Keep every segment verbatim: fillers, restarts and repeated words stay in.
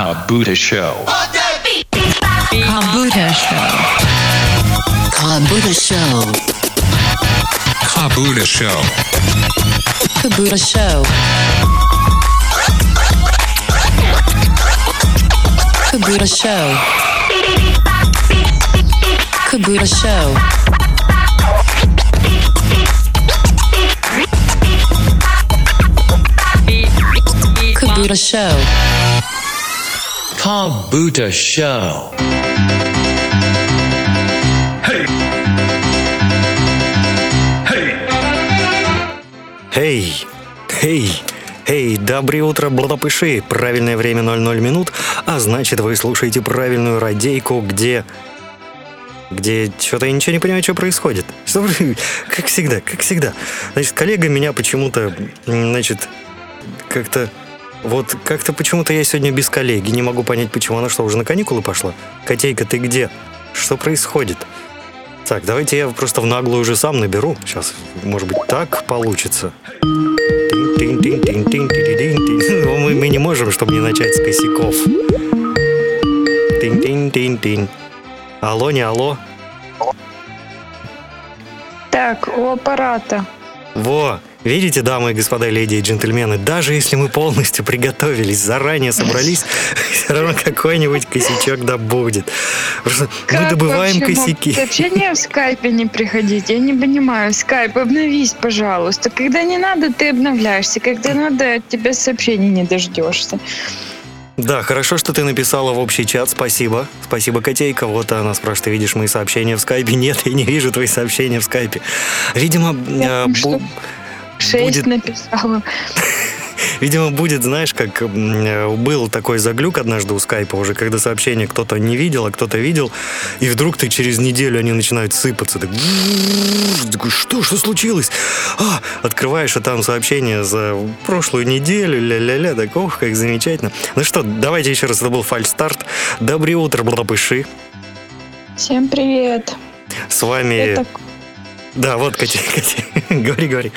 Кабута Show. Кабута Show. Кабута Show. Кабута Show. Кабута Show. Кабута Show. Кабута Show. Кабута Show. Кабута Show. Hey. Hey. Hey. Hey. Эй, доброе утро, бладопыши! Правильное время ноль ноль минут, а значит, вы слушаете правильную радейку, где... Где что-то я ничего не понимаю, что происходит. Что... Как всегда, как всегда. Значит, коллега меня почему-то, значит, как-то... Вот как-то почему-то я сегодня без коллеги. Не могу понять, почему. Она что, уже на каникулы пошла? Котейка, ты где? Что происходит? Так, давайте я просто в наглую уже сам наберу. Сейчас, может быть, так получится. Мы, мы не можем, чтобы не начать с косяков. Тин-тин-тин-тин. Алло, не алло. Так, у аппарата. Во, видите, дамы и господа, леди и джентльмены, даже если мы полностью приготовились, заранее собрались, все равно какой-нибудь косячок да будет. Мы добываем косяки. Сообщение в скайпе не приходить, я не понимаю. Скайп, обновись, пожалуйста. Когда не надо, ты обновляешься. Когда надо, от тебя сообщений не дождешься. Да, хорошо, что ты написала в общий чат, спасибо. Спасибо, Котейка. Вот она спрашивает, ты видишь мои сообщения в скайпе? Нет, я не вижу твои сообщения в скайпе. Видимо, я, э, бу- шесть будет... написала. Видимо, будет, знаешь, как был такой заглюк однажды у скайпа уже, когда сообщения кто-то не видел, а кто-то видел, и вдруг ты через неделю они начинают сыпаться. Так, что, что случилось? А, открываешь, а там сообщение за прошлую неделю, ля-ля-ля, так, ох, как замечательно. Ну что, давайте еще раз, это был фальстарт. Доброе утро, бладопыши. Всем привет. С вами... Это... Да, вот, Катя, Катя, говори, говори.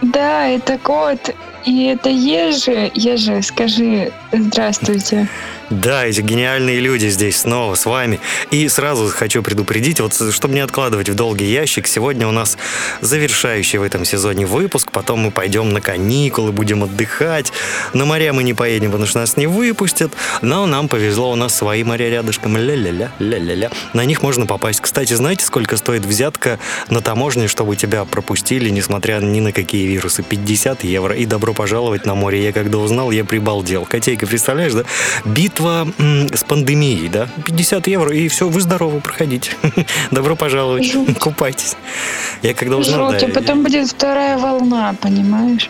Да, это кот, и это Ежи. Ежи, скажи здравствуйте. Да, эти гениальные люди здесь снова с вами. И сразу хочу предупредить, вот чтобы не откладывать в долгий ящик, сегодня у нас завершающий в этом сезоне выпуск, потом мы пойдем на каникулы, будем отдыхать, на моря мы не поедем, потому что нас не выпустят, но нам повезло, у нас свои моря рядышком, ля-ля-ля, ля-ля-ля. На них можно попасть. Кстати, знаете, сколько стоит взятка на таможне, чтобы тебя пропустили, несмотря ни на какие вирусы? пятьдесят евро. И добро пожаловать на море. Я когда узнал, я прибалдел. Котейка, представляешь, да? Бит с пандемией, да? пятьдесят евро, и все, вы здоровы, проходите. Добро пожаловать, жуть. Купайтесь. Я когда узнал, жуть, да, а потом я... будет вторая волна, понимаешь?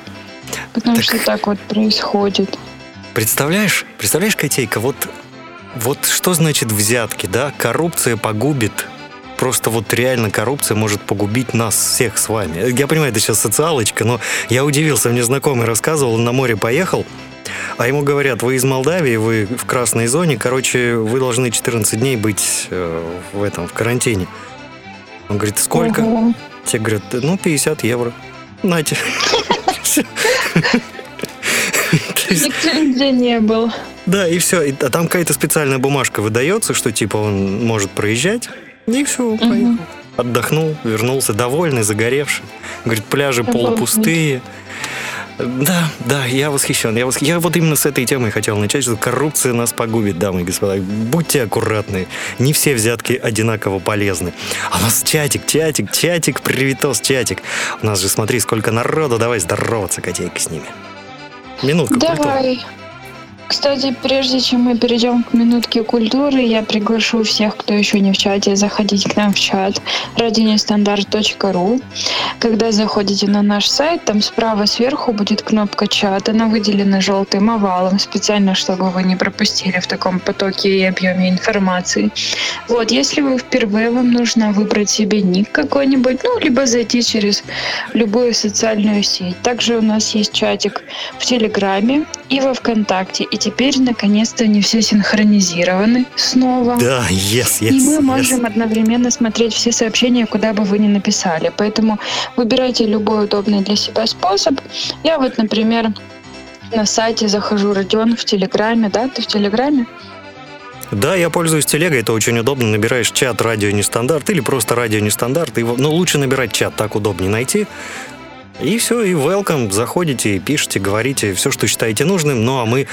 Потому так... что так вот происходит. Представляешь, представляешь, Котейка, вот, вот что значит взятки, да? Коррупция погубит. Просто вот реально коррупция может погубить нас всех с вами. Я понимаю, это сейчас социалочка, но я удивился. Мне знакомый рассказывал, он на море поехал, а ему говорят, вы из Молдавии, вы в красной зоне, короче, вы должны четырнадцать дней быть в этом, в карантине. Он говорит, сколько? Угу. Те говорят, ну, пятьдесят евро. Нате. Никто нигде не был. Да, и все. А там какая-то специальная бумажка выдается, что типа он может проезжать, и все, поехал. Отдохнул, вернулся, довольный, загоревший. Говорит, пляжи полупустые. Да, да, я восхищен. Я, восх... я вот именно с этой темой хотел начать, что коррупция нас погубит, дамы и господа. Будьте аккуратны. Не все взятки одинаково полезны. А у нас чатик, чатик, чатик, привитос, чатик. У нас же, смотри, сколько народу. Давай здороваться, Котейка, с ними. Минутка культуры. Давай. Кстати, прежде чем мы перейдем к минутке культуры, я приглашу всех, кто еще не в чате, заходить к нам в чат радио нестандарт точка ру. Когда заходите на наш сайт, там справа сверху будет кнопка «Чат». Она выделена желтым овалом, специально, чтобы вы не пропустили в таком потоке и объеме информации. Вот, если вы впервые, вам нужно выбрать себе ник какой-нибудь, ну, либо зайти через любую социальную сеть. Также у нас есть чатик в Телеграме и во ВКонтакте. И теперь, наконец-то, они все синхронизированы снова. Да, yes, yes. И мы yes. можем одновременно смотреть все сообщения, куда бы вы ни написали. Поэтому выбирайте любой удобный для себя способ. Я вот, например, на сайте захожу, Родион, в Телеграме, да? Ты в Телеграме? Да, я пользуюсь телегой, это очень удобно. Набираешь чат «Радио Нестандарт» или просто «Радио Нестандарт». Но ну, лучше набирать чат, так удобнее найти. И все, и welcome. Заходите, пишите, говорите все, что считаете нужным. Ну, а мы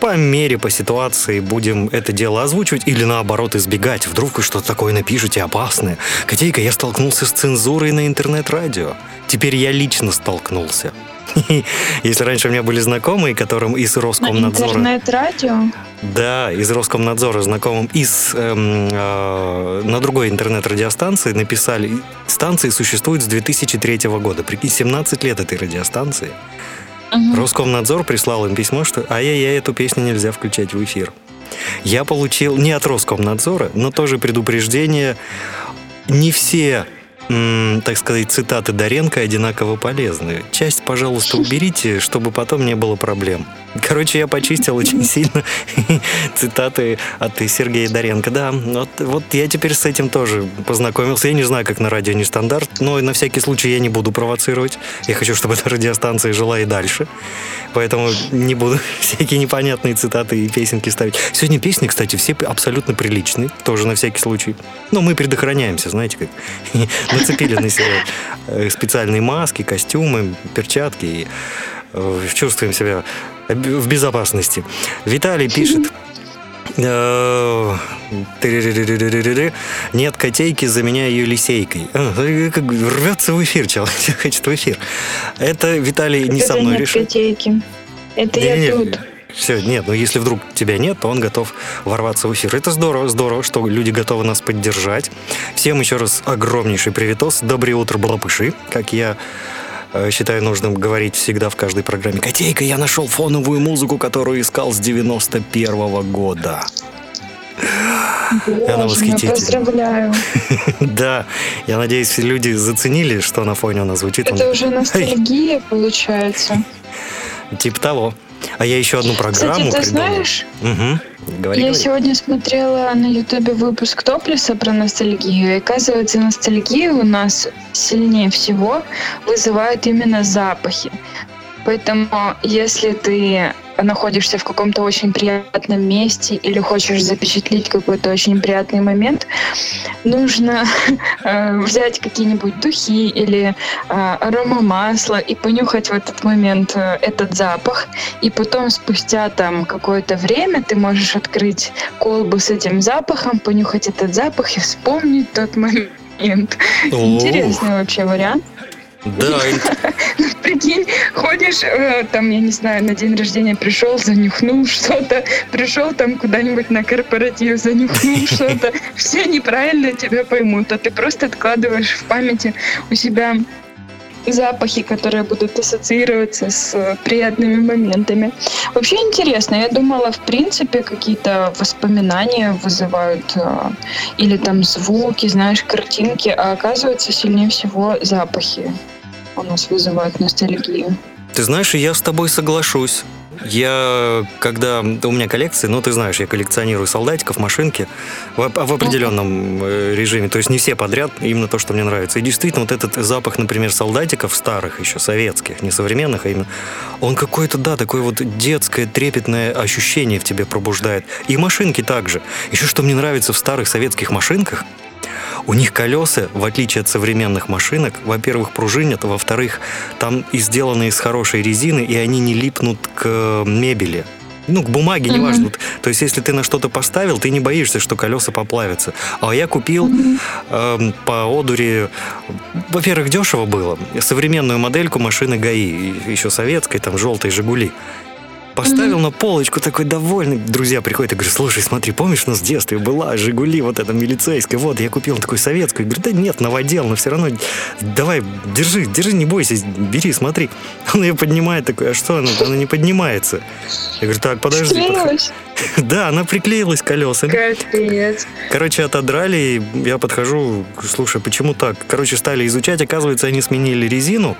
по мере, по ситуации будем это дело озвучивать или, наоборот, избегать. Вдруг вы что-то такое напишете опасное. «Котейка, я столкнулся с цензурой на интернет-радио. Теперь я лично столкнулся». Если раньше у меня были знакомые, которым из Роскомнадзора... Интернет-радио? Да, из Роскомнадзора знакомым из... Эм, э, на другой интернет-радиостанции написали... Станции существуют с две тысячи третьего года. Прикинь, семнадцать лет этой радиостанции. Угу. Роскомнадзор прислал им письмо, что ай-яй-яй, эту песню нельзя включать в эфир. Я получил не от Роскомнадзора, но тоже предупреждение. Не все... М, так сказать, цитаты Доренко одинаково полезны. Часть, пожалуйста, уберите, чтобы потом не было проблем. Короче, я почистил очень сильно цитаты от Сергея Доренко. Да, вот, вот я теперь с этим тоже познакомился. Я не знаю, как на радио Нестандарт, но на всякий случай я не буду провоцировать. Я хочу, чтобы эта радиостанция жила и дальше. Поэтому не буду всякие непонятные цитаты и песенки ставить. Сегодня песни, кстати, все абсолютно приличные. Тоже на всякий случай. Но мы предохраняемся, знаете как. Нацепили на себя специальные маски, костюмы, перчатки и чувствуем себя в безопасности. Виталий пишет: нет котейки, заменяю ее лисейкой. Рвется в эфир, человек хочет в эфир. Это Виталий не со мной решил. Нет котейки. Это я тут. Все, нет, ну если вдруг тебя нет, то он готов ворваться в эфир. Это здорово, здорово, что люди готовы нас поддержать. Всем еще раз огромнейший приветос. Доброе утро, балапыши, как я э, считаю нужным говорить всегда в каждой программе. Котейка, я нашел фоновую музыку, которую искал с девяносто первого года. Боже, она восхитительна. Поздравляю. Да, я надеюсь, люди заценили, что на фоне она звучит. Это он... уже ностальгия, получается. Типа того. А я еще одну программу. Кстати, ты придумал. Знаешь? Угу. Говори, я говори. Сегодня смотрела на Ютубе выпуск Топлеса про ностальгию. И, оказывается, ностальгию у нас сильнее всего вызывают именно запахи. Поэтому, если ты находишься в каком-то очень приятном месте или хочешь запечатлеть какой-то очень приятный момент, нужно э, взять какие-нибудь духи или э, аромамасло и понюхать в этот момент э, этот запах. И потом, спустя там какое-то время, ты можешь открыть колбу с этим запахом, понюхать этот запах и вспомнить тот момент. Интересный вообще вариант. Да. Ну, прикинь, ходишь, там, я не знаю, на день рождения пришел, занюхнул что-то, пришел там куда-нибудь на корпоратив, занюхнул что-то, все неправильно тебя поймут, а ты просто откладываешь в памяти у себя запахи, которые будут ассоциироваться с приятными моментами. Вообще интересно, я думала, в принципе, какие-то воспоминания вызывают или там звуки, знаешь, картинки, а оказывается, сильнее всего запахи у нас вызывают ностальгию. Ты знаешь, я с тобой соглашусь. Я, когда... У меня коллекции, ну, ты знаешь, я коллекционирую солдатиков, машинки в, в определенном режиме. То есть не все подряд, именно то, что мне нравится. И действительно, вот этот запах, например, солдатиков старых еще, советских, не современных, а именно, он какое-то, да, такое вот детское, трепетное ощущение в тебе пробуждает. И машинки также. Еще что мне нравится в старых советских машинках, у них колеса, в отличие от современных машинок, во-первых, пружинят, во-вторых, там и сделаны из хорошей резины, и они не липнут к мебели. Ну, к бумаге, mm-hmm. неважно. То есть, если ты на что-то поставил, ты не боишься, что колеса поплавятся. А я купил mm-hmm. э, по одури, во-первых, дешево было, современную модельку машины ГАИ, еще советской, там, желтой «Жигули». Поставил mm-hmm. на полочку, такой довольный. Друзья приходят и говорят: слушай, смотри, помнишь, у нас в детстве была «Жигули», вот эта милицейская, вот, я купил такую советскую. Говорит: да нет, новодел, но все равно, давай, держи, держи, не бойся, бери, смотри. Он ее поднимает, такой: а что она? Она не поднимается. Я говорю: так, подожди. Приклеилась? Да, она приклеилась колесами. Капец. Короче, отодрали, и я подхожу, слушай, почему так? Короче, стали изучать, оказывается, они сменили резину.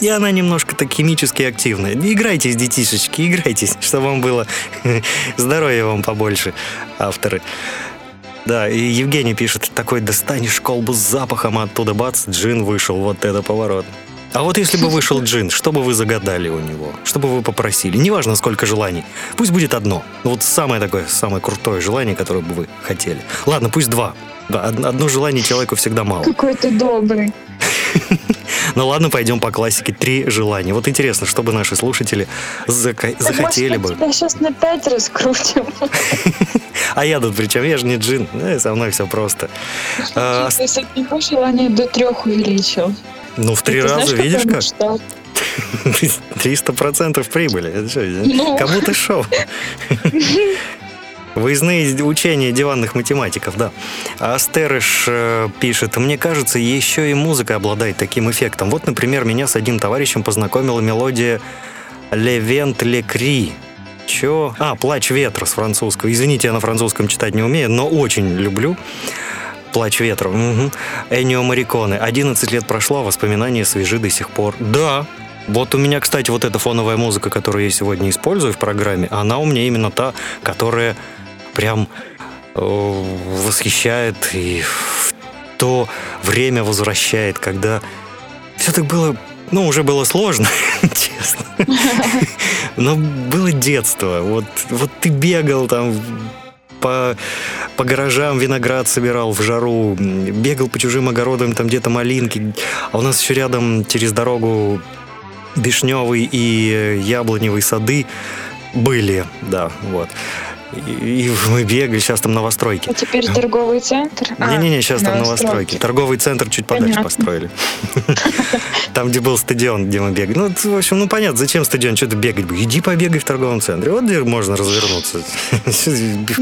И она немножко-то химически активная. Играйтесь, детишечки, играйтесь, чтобы вам было здоровья вам побольше, авторы. Да, и Евгений пишет: такой, достанешь колбу с запахом, а оттуда бац, джин вышел, вот это поворот. А вот если бы вышел джин, что бы вы загадали у него? Что бы вы попросили? Неважно, сколько желаний. Пусть будет одно. Вот самое такое, самое крутое желание, которое бы вы хотели. Ладно, пусть два. Да, одно желание человеку всегда мало. Какой ты добрый. Ну ладно, пойдем по классике. Три желания. Вот интересно, что бы наши слушатели зака- захотели бы. Я сейчас на пять раскрутим. А я тут при чем? Я же не джин. Со мной все просто. Ты с одного желания до трех увеличил. Ну в три раза, видишь как? триста процентов прибыли. Кабута шоу. Выездные учения диванных математиков, да. Астерыш э, пишет: мне кажется, еще и музыка обладает таким эффектом. Вот, например, меня с одним товарищем познакомила мелодия «Le vent le cri». Че? А, «Плач ветра» с французского. Извините, я на французском читать не умею, но очень люблю. «Плач ветра». Угу. Эннио Морриконе. одиннадцать лет прошло, а воспоминания свежи до сих пор. Да. Вот у меня, кстати, вот эта фоновая музыка, которую я сегодня использую в программе, она у меня именно та, которая прям э, восхищает и в то время возвращает, когда все так было, ну, уже было сложно, честно, но было детство, вот, вот ты бегал там по, по гаражам, виноград собирал в жару, бегал по чужим огородам, там где-то малинки, а у нас еще рядом через дорогу вишневый и яблоневые сады были, да, вот. И мы бегали, сейчас там новостройки. А теперь торговый центр? Не-не-не, сейчас а, там новостройки. Торговый центр чуть понятно. Подальше построили. Там, где был стадион, где мы бегали. Ну, в общем, ну понятно, зачем стадион, что-то бегать? Иди побегай в торговом центре. Вот где можно развернуться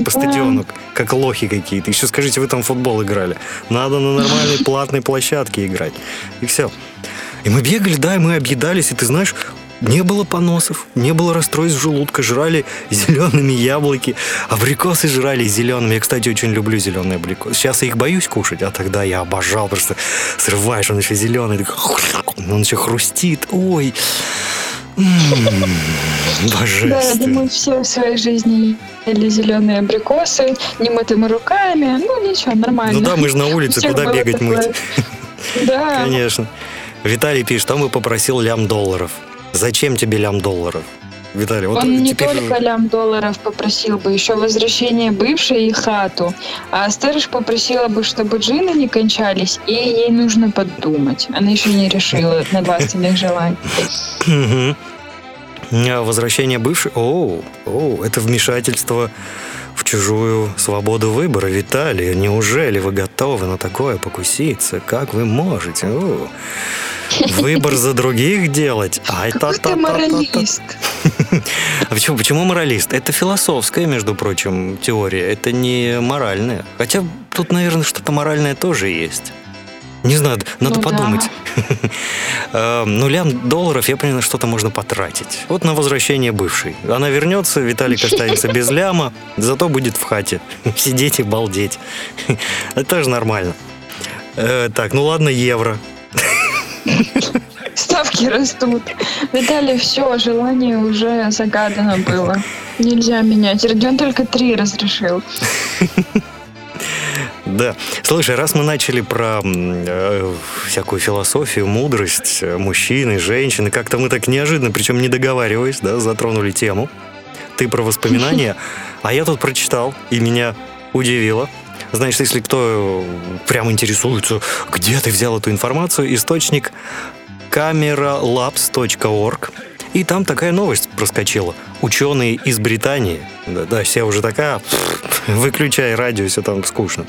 по стадиону, как лохи какие-то. Еще скажите, вы там в футбол играли. Надо на нормальной платной площадке играть. И все. И мы бегали, да, и мы объедались, и ты знаешь... Не было поносов, не было расстройств желудка, жрали зелеными яблоки, абрикосы жрали зелеными. Я, кстати, очень люблю зеленые абрикосы. Сейчас я их боюсь кушать, а тогда я обожал. Просто срываешь, он еще зеленый, он еще хрустит. Ой, м-м-м, божественно. Да, я думаю, все в своей жизни ели зеленые абрикосы, немытыми руками, ну ничего, нормально. Ну да, мы же на улице, куда бегать мыть? Да. Конечно. Виталий пишет, а мы попросил лям долларов. Зачем тебе лям долларов? Виталий, вот он теперь... не только лям долларов попросил бы, еще возвращение бывшей и хату. А Астерыш попросила бы, чтобы джины не кончались, и ей нужно подумать. Она еще не решила на два остальных желания. Возвращение бывшей... Оу, оу, это вмешательство в чужую свободу выбора. Виталий, неужели вы готовы на такое покуситься? Как вы можете? Оу. Выбор за других делать. Ай, какой ты моралист. А почему, почему моралист? Это философская, между прочим, теория. Это не моральная. Хотя тут, наверное, что-то моральное тоже есть. Не знаю, надо ну, подумать. Да. Ну, лям долларов, я понимаю, что-то можно потратить. Вот на возвращение бывшей. Она вернется, Виталик останется без ляма, зато будет в хате. Сидеть и балдеть. Это тоже нормально. Так, ну ладно, евро. Ставки растут. Виталий, все, желание уже загадано было. Нельзя менять. Родион только три разрешил. Да. Слушай, раз мы начали про э, всякую философию, мудрость мужчины, женщины, как-то мы так неожиданно, причем не договариваясь, да, затронули тему. Ты про воспоминания, а я тут прочитал, и меня удивило. Значит, если кто прям интересуется, где ты взял эту информацию, источник камералабс точка орг. И там такая новость проскочила. Ученые из Британии, да, да все уже такая, пфф, выключай радио, все там скучно,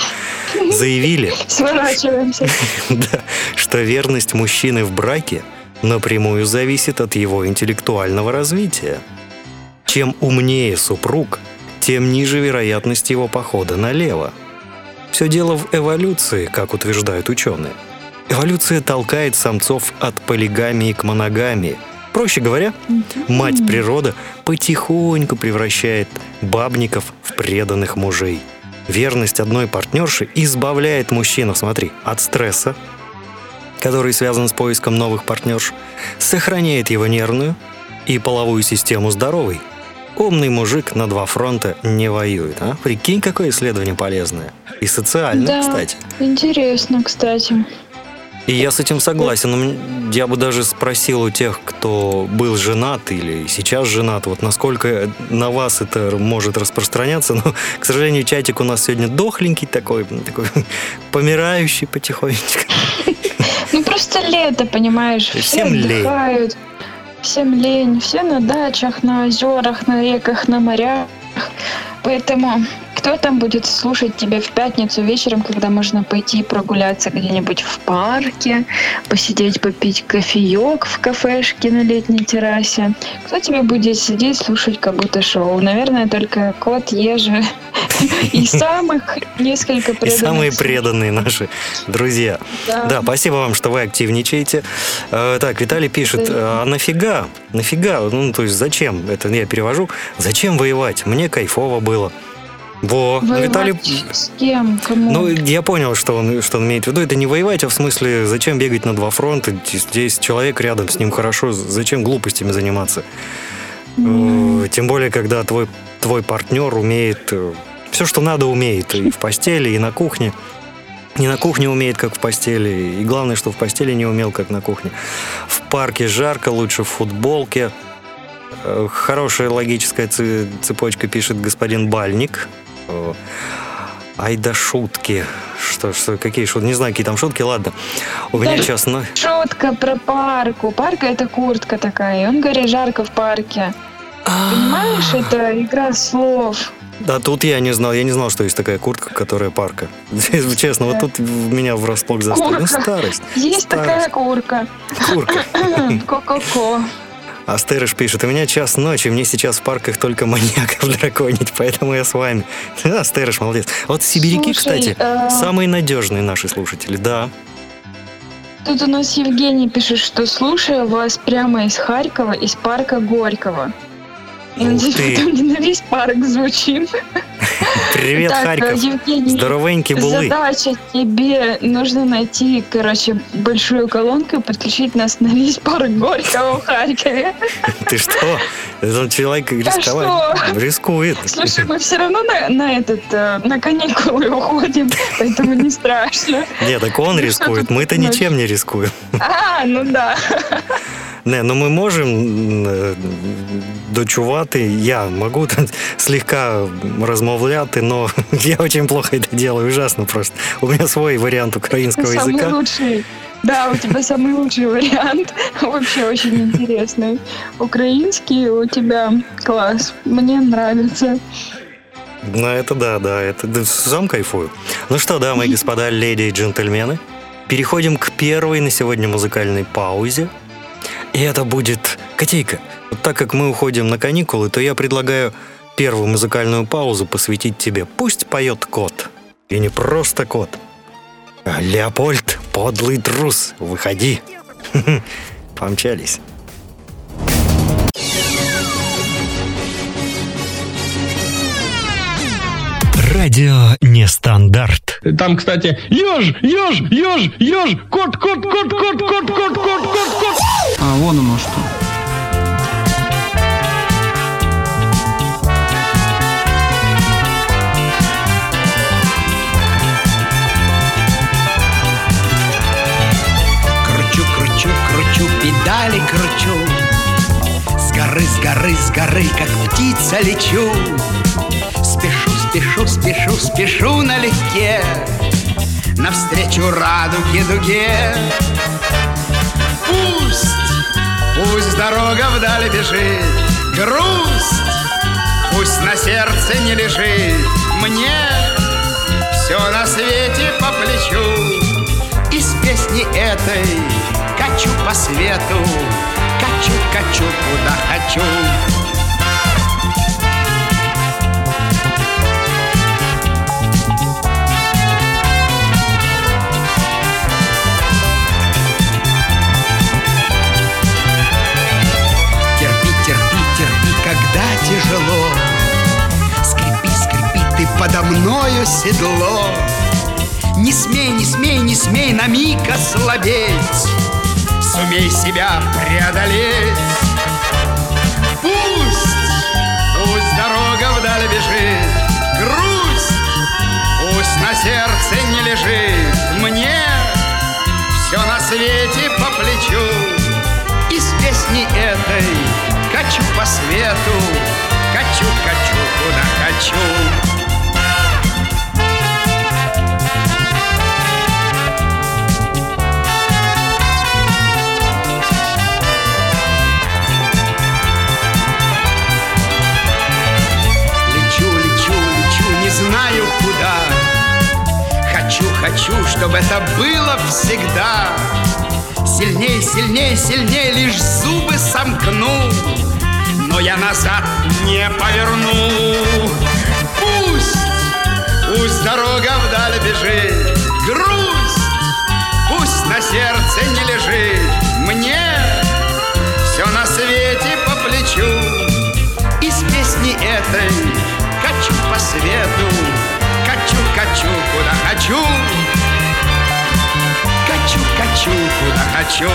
заявили, сворачиваемся, да, что верность мужчины в браке напрямую зависит от его интеллектуального развития. Чем умнее супруг, тем ниже вероятность его похода налево. Все дело в эволюции, как утверждают ученые. Эволюция толкает самцов от полигамии к моногамии. Проще говоря, мать природа потихоньку превращает бабников в преданных мужей. Верность одной партнерши избавляет мужчину, смотри, от стресса, который связан с поиском новых партнерш, сохраняет его нервную и половую систему здоровой. Умный мужик на два фронта не воюет. А? Прикинь, какое исследование полезное. И социальное, да, кстати. Интересно, кстати. И я с этим согласен. Я бы даже спросил у тех, кто был женат или сейчас женат, вот насколько на вас это может распространяться. Но, к сожалению, чатик у нас сегодня дохленький такой, такой помирающий потихонечку. Ну, просто лето, понимаешь, все отдыхают, всем лень, все на дачах, на озерах, на реках, на морях. Поэтому... Кто там будет слушать тебя в пятницу вечером, когда можно пойти прогуляться где-нибудь в парке, посидеть, попить кофеек в кафешке на летней террасе? Кто тебе будет сидеть, слушать Кабута Шоу? Наверное, только кот, ежи и самых несколько преданных. И самые преданные наши друзья. Да, спасибо вам, что вы активничаете. Так, Виталий пишет, а нафига? Нафига? Ну, то есть зачем? Это я перевожу. Зачем воевать? Мне кайфово было. Во, воевать Виталий... с кем? Кому? Ну, я понял, что он, что он имеет в виду. Это не воевать, а в смысле, зачем бегать на два фронта? Здесь человек рядом, с ним хорошо. Зачем глупостями заниматься? Mm. Тем более, когда твой, твой партнер умеет... Все, что надо, умеет. И в постели, и на кухне. И на кухне умеет, как в постели. И главное, что в постели не умел, как на кухне. В парке жарко, лучше в футболке. Хорошая логическая цепочка, пишет господин Бальник. Ай да шутки. Что, что, какие шутки? Не знаю, какие там шутки, ладно. У меня да, сейчас... На... Шутка про парку. Парка — это куртка такая, и он говорит, жарко в парке. А-а-а. Понимаешь, это игра слов. Да, тут я не знал, я не знал, что есть такая куртка, которая парка. Честно, вот тут меня врасплох застали. Ну, старость. Есть такая курка. Курка. Ко-ко-ко. Астерыш пишет, у меня час ночи, мне сейчас в парках только маньяков драконить, поэтому я с вами. Астерыш, молодец. Вот сибиряки, слушай, кстати, э... самые надежные наши слушатели, да. Тут у нас Евгений пишет, что слушаю вас прямо из Харькова, из парка Горького. Я надеюсь, потом не на весь парк звучит. Привет, так, Харьков. Евгений, здоровенький булы. Задача тебе. Нужно найти, короче, большую колонку и подключить нас на весь парк Горького в Харькове. Ты что? Этот человек рисковал. Рискует. Слушай, мы все равно на, на, этот, на каникулы уходим, поэтому не страшно. Нет, так он рискует. Мы-то ничем не рискуем. А, ну да. Не, ну мы можем дочувати, я могу слегка розмовляти, но я очень плохо это делаю, ужасно просто. У меня свой вариант украинского самый языка. Самый лучший. Да, у тебя самый лучший вариант. Вообще очень интересный. Украинский у тебя класс. Мне нравится. Ну это да, да, это да, сам кайфую. Ну что, дамы и господа, леди и джентльмены, переходим к первой на сегодня музыкальной паузе. И это будет «Котейка». Вот так как мы уходим на каникулы, то я предлагаю первую музыкальную паузу посвятить тебе. Пусть поет кот. И не просто кот. А Леопольд, подлый трус, выходи. Помчались. Радио Нестандарт. Там, кстати, еж, еж, еж, еж, кот, кот, кот, кот, кот, кот, кот, кот, кот. А вон оно что. Кручу, кручу, кручу, педали кручу. С горы, с горы, с горы, как птица лечу. Спешу, спешу, спешу, спешу налегке, навстречу радуге-дуге. Пусть, пусть дорога вдаль бежит, грусть пусть на сердце не лежит. Мне все на свете по плечу. И с песни этой качу по свету, качу, качу, куда хочу. Когда тяжело, скрипи, скрипи ты подо мною седло. Не смей, не смей, не смей на миг ослабеть. Сумей себя преодолеть. Пусть, пусть дорога вдаль бежит. Грусть, пусть на сердце не лежит. Мне все на свете по плечу, и с песней этой качу по свету, качу, качу, куда хочу. Знаю куда. Хочу, хочу, чтобы это было всегда. Сильней, сильней, сильней лишь зубы сомкну, но я назад не поверну. Пусть, пусть дорога вдаль бежит, грусть, пусть на сердце не лежит. Мне все на свете по плечу, и с песней этой качу по свету, качу, качу, куда хочу, качу, качу, куда хочу.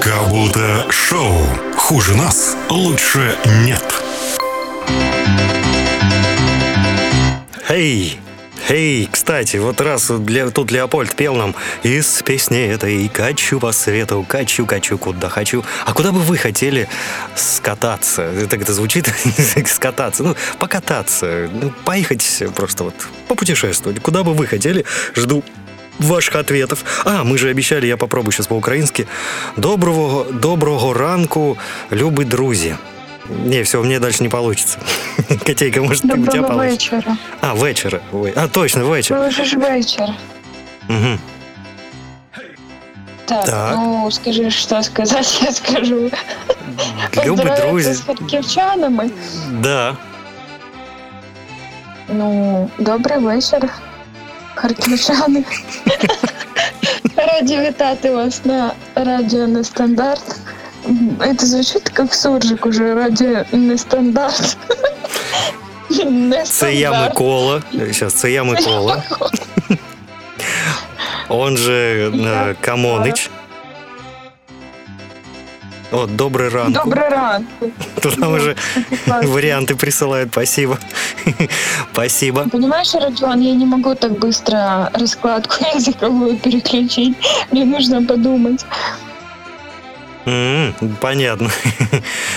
Кабута Шоу. Хуже нас лучше нет. Эй, эй, кстати, вот раз для, тут Леопольд пел нам из песни этой «Качу по свету, качу, качу, куда хочу». А куда бы вы хотели скататься? Так это звучит, скататься, ну, покататься, ну, поехать просто вот, попутешествовать. Куда бы вы хотели, жду ваших ответов. А, мы же обещали, я попробую сейчас по-украински. Доброго, доброго ранку, люби друзі. Не, все, мне дальше не получится. Котейка, может, у тебя получится. Вечера. А, вечера. Ой. А, точно, вечер. Вы же вечер. Угу. Так, так, ну, скажи, что сказать, я скажу. Люби друзі. С харківчанами. Да. Ну, добрий вечір, харківчани. Раді вітати вас на Радіо Нестандарт. Это звучит как суржик уже, Радіо Нестандарт. Нестандарт. Це я Микола. Сейчас, це я Микола. Он же я Камонич. О, добрый ранку. Добрый ранку. Тут нам уже варианты присылают. Спасибо. Спасибо. Понимаешь, Родион, я не могу так быстро раскладку языковую переключить. Мне нужно подумать. Mm-hmm, понятно.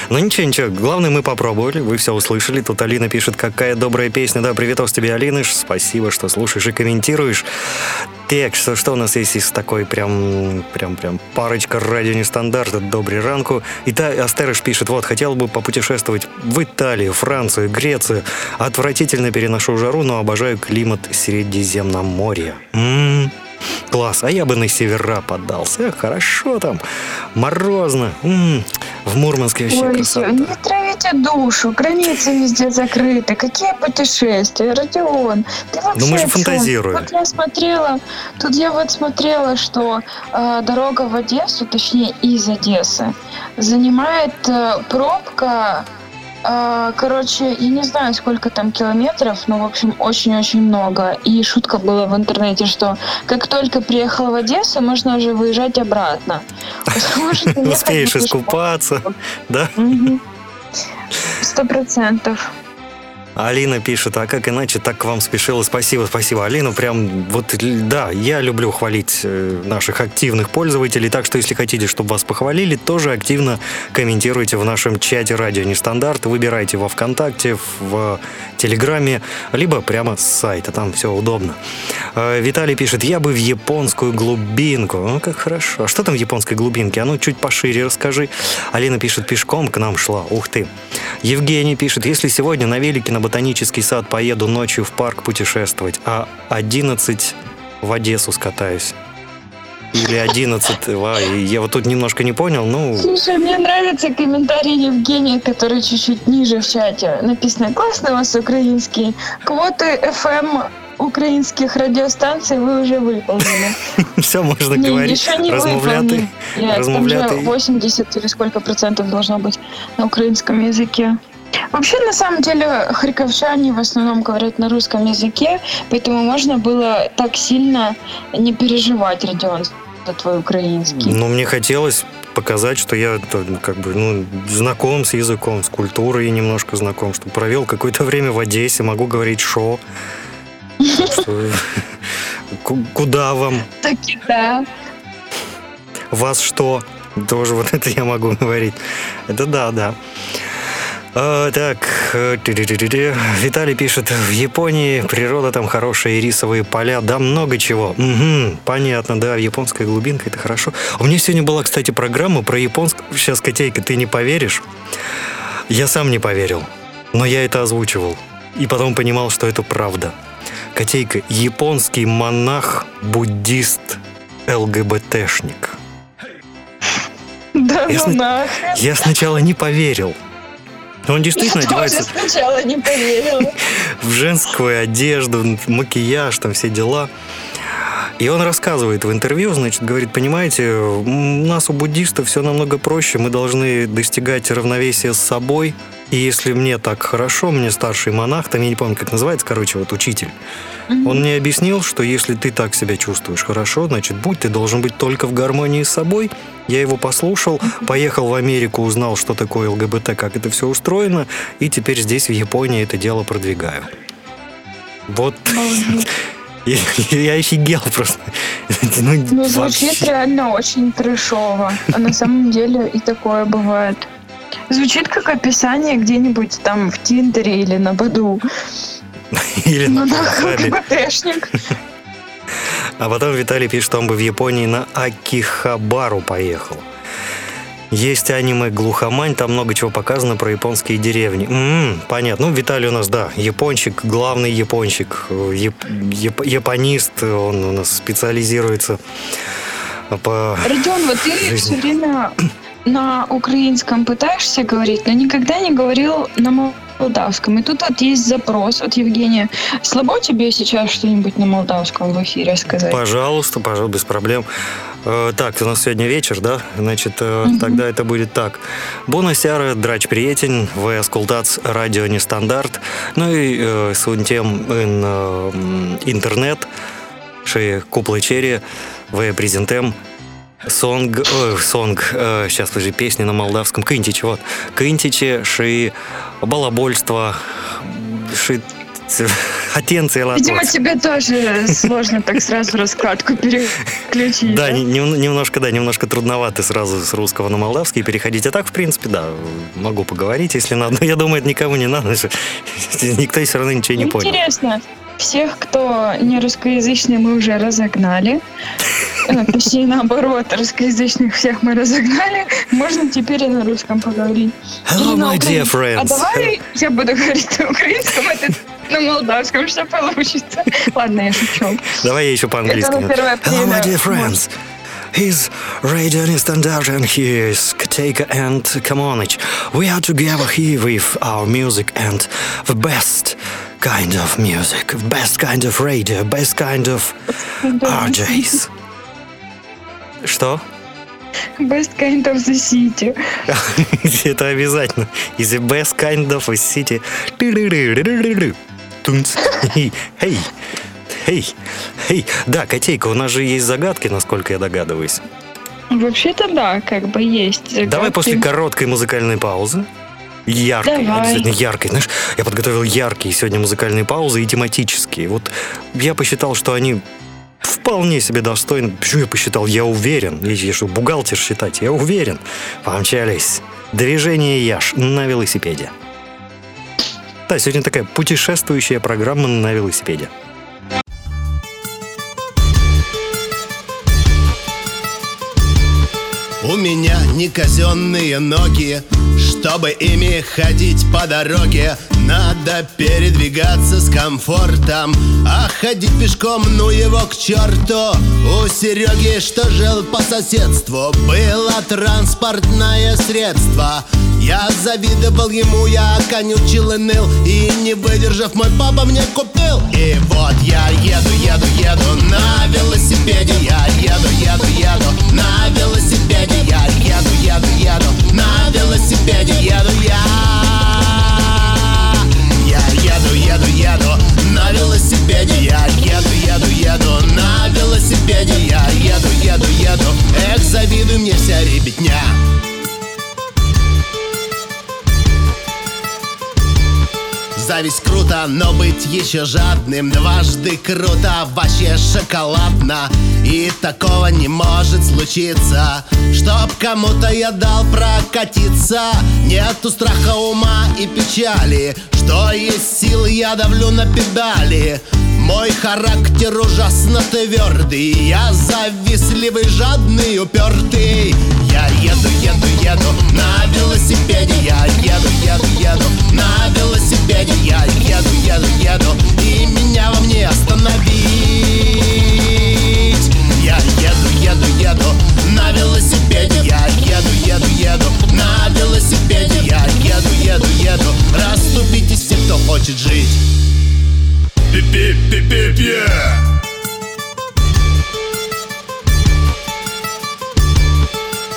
Ну ничего, ничего. Главное, мы попробовали. Вы все услышали. Тут Алина пишет, какая добрая песня. Да, приветов тебе, Алиныш. Спасибо, что слушаешь и комментируешь. Так, что, что у нас есть из такой прям, прям, прям парочка Радио Нестандарта. Добрый ранку. И та Астерыш пишет, вот, хотел бы попутешествовать в Италию, Францию, Грецию. Отвратительно переношу жару, но обожаю климат Средиземноморья. Ммм. Класс, а я бы на севера поддался. Хорошо там, морозно. М-м-м. В Мурманске вообще Ой, красота. Не травите душу, границы везде закрыты. Какие путешествия, Родион? Ты вообще, ну мы же фантазируем. Вот я смотрела, тут я вот смотрела, что э, дорога в Одессу, точнее из Одессы, занимает э, пробка, э, короче, я не знаю, сколько там километров, но, в общем, очень-очень много. И шутка была в интернете, что как только приехал в Одессу, можно уже выезжать обратно. Успеешь искупаться, да? Сто процентов. Алина пишет, а как иначе, так к вам спешила. Спасибо, спасибо, Алина. Прям вот, да, я люблю хвалить наших активных пользователей. Так что, если хотите, чтобы вас похвалили, тоже активно комментируйте в нашем чате Радио Нестандарт. Выбирайте во ВКонтакте, в Телеграме, либо прямо с сайта. Там все удобно. Виталий пишет, я бы в японскую глубинку. Ну, как хорошо. А что там в японской глубинке? А ну, чуть пошире расскажи. Алина пишет, пешком к нам шла. Ух ты. Евгений пишет, если сегодня на велике на ботанический сад поеду, ночью в парк путешествовать, а одиннадцать в Одессу скатаюсь. Или одиннадцать, я вот тут немножко не понял, ну... Слушай, мне нравится комментарий Евгения, который чуть-чуть ниже в чате. Написано, классно у вас украинский, квоты эф эм украинских радиостанций вы уже выполнили. Все можно говорить. Размовляты. Там же восемьдесят или сколько процентов должно быть на украинском языке. Вообще, на самом деле, харьковчане в основном говорят на русском языке, поэтому можно было так сильно не переживать, Родион, за твой украинский. Ну, мне хотелось показать, что я как бы ну, знаком с языком, с культурой немножко знаком, что провел какое-то время в Одессе, могу говорить «шо». Куда вам? Так и да. Вас что? Тоже вот это я могу говорить. Это да, да. А, так, Виталий пишет, в Японии природа там хорошая, рисовые поля, да много чего. Угу, понятно, да, японская глубинка, это хорошо. У меня сегодня была, кстати, программа про японскую... Сейчас, Котейка, ты не поверишь. Я сам не поверил, но я это озвучивал. И потом понимал, что это правда. Котейка, японский монах, буддист, ЛГБТшник. Да, я монах. С... Я сначала не поверил. Он действительно я одевается сначала не поверила. в женскую одежду, макияж, там все дела. И он рассказывает в интервью, значит, говорит, понимаете, у нас у буддистов все намного проще, мы должны достигать равновесия с собой. И если мне так хорошо, мне старший монах, там я не помню, как называется, короче, вот учитель, mm-hmm. он мне объяснил, что если ты так себя чувствуешь хорошо, значит, будь ты должен быть только в гармонии с собой. Я его послушал, mm-hmm. поехал в Америку, узнал, что такое ЛГБТ, как это все устроено, и теперь здесь, в Японии, это дело продвигаю. Вот... Mm-hmm. Я офигел просто. Ну, ну звучит реально очень трэшово. А на самом деле и такое бывает. Звучит как описание где-нибудь там в Тиндере или на Баду. Или на ЛГБТшник. А потом Виталий пишет, что он бы в Японии на Акихабару поехал. Есть аниме «Глухомань», там много чего показано про японские деревни. М-м, понятно. Ну, Виталий у нас, да, япончик, главный япончик, яп- яп- японист, он у нас специализируется по... Родион, вот ты жизни. Все время на украинском пытаешься говорить, но никогда не говорил на молдавском. И тут вот есть запрос от Евгения. Слабо тебе сейчас что-нибудь на молдавском в эфире сказать? Пожалуйста, пожалуйста, без проблем. Так, у нас сегодня вечер, да? Значит, mm-hmm. тогда это будет так. Буна сяра, драч приятен, вы аскулдац радио нестандарт, ну и сунтем интернет, ши куплы черри, вы презентем сонг, э, сонг, э, сейчас уже песни на молдавском, кынтич, вот, кынтичи, ши балабольство, ши... Видимо, тебе тоже сложно так сразу раскладку переключить. Да, немножко, да, немножко трудновато сразу с русского на молдавский переходить. А так, в принципе, да, могу поговорить, если надо. Но я думаю, это никому не надо. Никто все равно ничего не понял. Интересно. Всех, кто не русскоязычный, мы уже разогнали. Точнее, наоборот, русскоязычных всех мы разогнали. Можно теперь и на русском поговорить. Hello, my dear friends. А давай я буду говорить на украинском, а ты на молдавском, что получится. Ладно, я шучу. Давай я еще по-английски. Hello, my dear friends. He's Radio Nestandarт and he is Kateka and Kamonich. We are together here with our music and the best kind of music, best kind of radio, best kind of ар джейс. Что? Best kind of the city. Это обязательно. Is the best kind of the city. Тунц. Эй, эй, эй. Да, Котейка, у нас же есть загадки, насколько я догадываюсь. Вообще-то да, как бы есть загадки. Давай после короткой музыкальной паузы. Яркой, обязательно яркой. Знаешь, я подготовил яркие сегодня музыкальные паузы и тематические. Вот я посчитал, что они вполне себе достойны. Почему я посчитал? Я уверен. Я, я что, бухгалтер считать? Я уверен. Помчались. Движение Яш на велосипеде. Да, сегодня такая путешествующая программа на велосипеде. У меня не казенные ноги, чтобы ими ходить по дороге. Надо передвигаться с комфортом, а ходить пешком, ну его к черту. У Сереги, что жил по соседству, было транспортное средство. Я завидовал ему, я конючил и ныл, и не выдержав, мой папа мне купил. И вот я еду, еду, еду на велосипеде. Я еду, еду, еду на велосипеде. Я еду, еду, еду на велосипеде. Еду я. зависть круто, но быть еще жадным дважды круто, вообще шоколадно. И такого не может случиться, чтоб кому-то я дал прокатиться. Нету страха, ума и печали, что есть силы, я давлю на педали. Мой характер ужасно твердый, я завистливый, жадный, упертый. Я еду, еду, еду на велосипеде, я еду, еду, еду на велосипеде, я еду, еду, еду, и меня вам не остановить. Я еду, еду, еду на велосипеде, я еду, еду, еду на велосипеде, я еду, еду, еду, расступитесь все, кто хочет жить. Пи-пи-пи-пи-пи.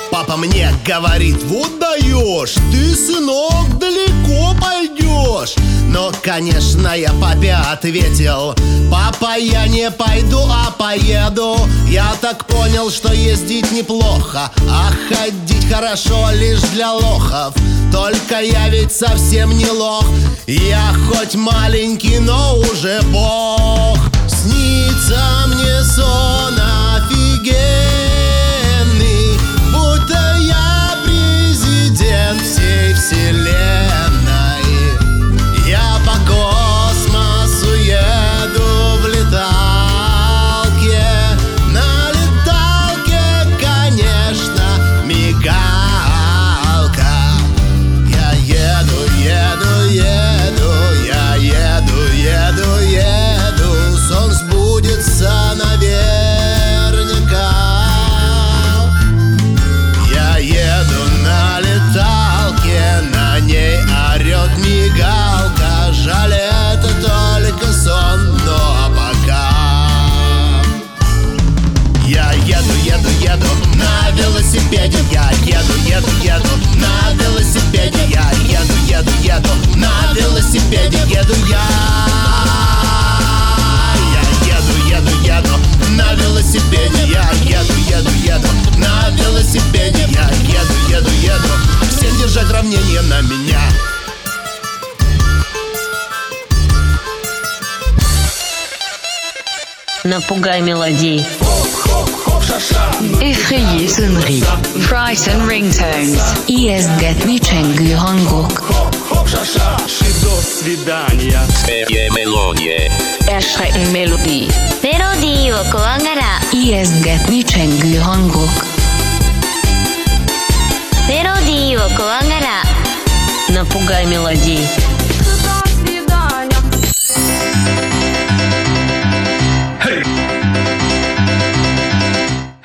Папа мне говорит, вот даешь, ты, сынок, далеко пойдешь. Но, конечно, я папе ответил, папа, я не пойду, а поеду. Я так понял, что ездить неплохо, а ходить хорошо лишь для лохов. Только я ведь совсем не лох, я хоть маленький, но уже бог. Снится мне сон офигенный, будто я президент всей вселенной. Я по космосу еду в леталке, на леталке, конечно, мигает. Я еду, еду, еду на велосипеде, я еду, еду, еду на велосипеде, еду я. Я еду, еду, еду на велосипеде, я еду, еду, еду на велосипеде, я еду, еду, еду. Всем держать равнение на меня. Напугай мелодии. Их и Sunri, Price and Ringtones, и эс джи Mitchell Gyeongguk. До свидания. Эшрен мелодии. Эшрен мелодии. Мелодии во куангара. и эс джи Mitchell Gyeongguk. Мелодии во куангара. Напугай мелодии.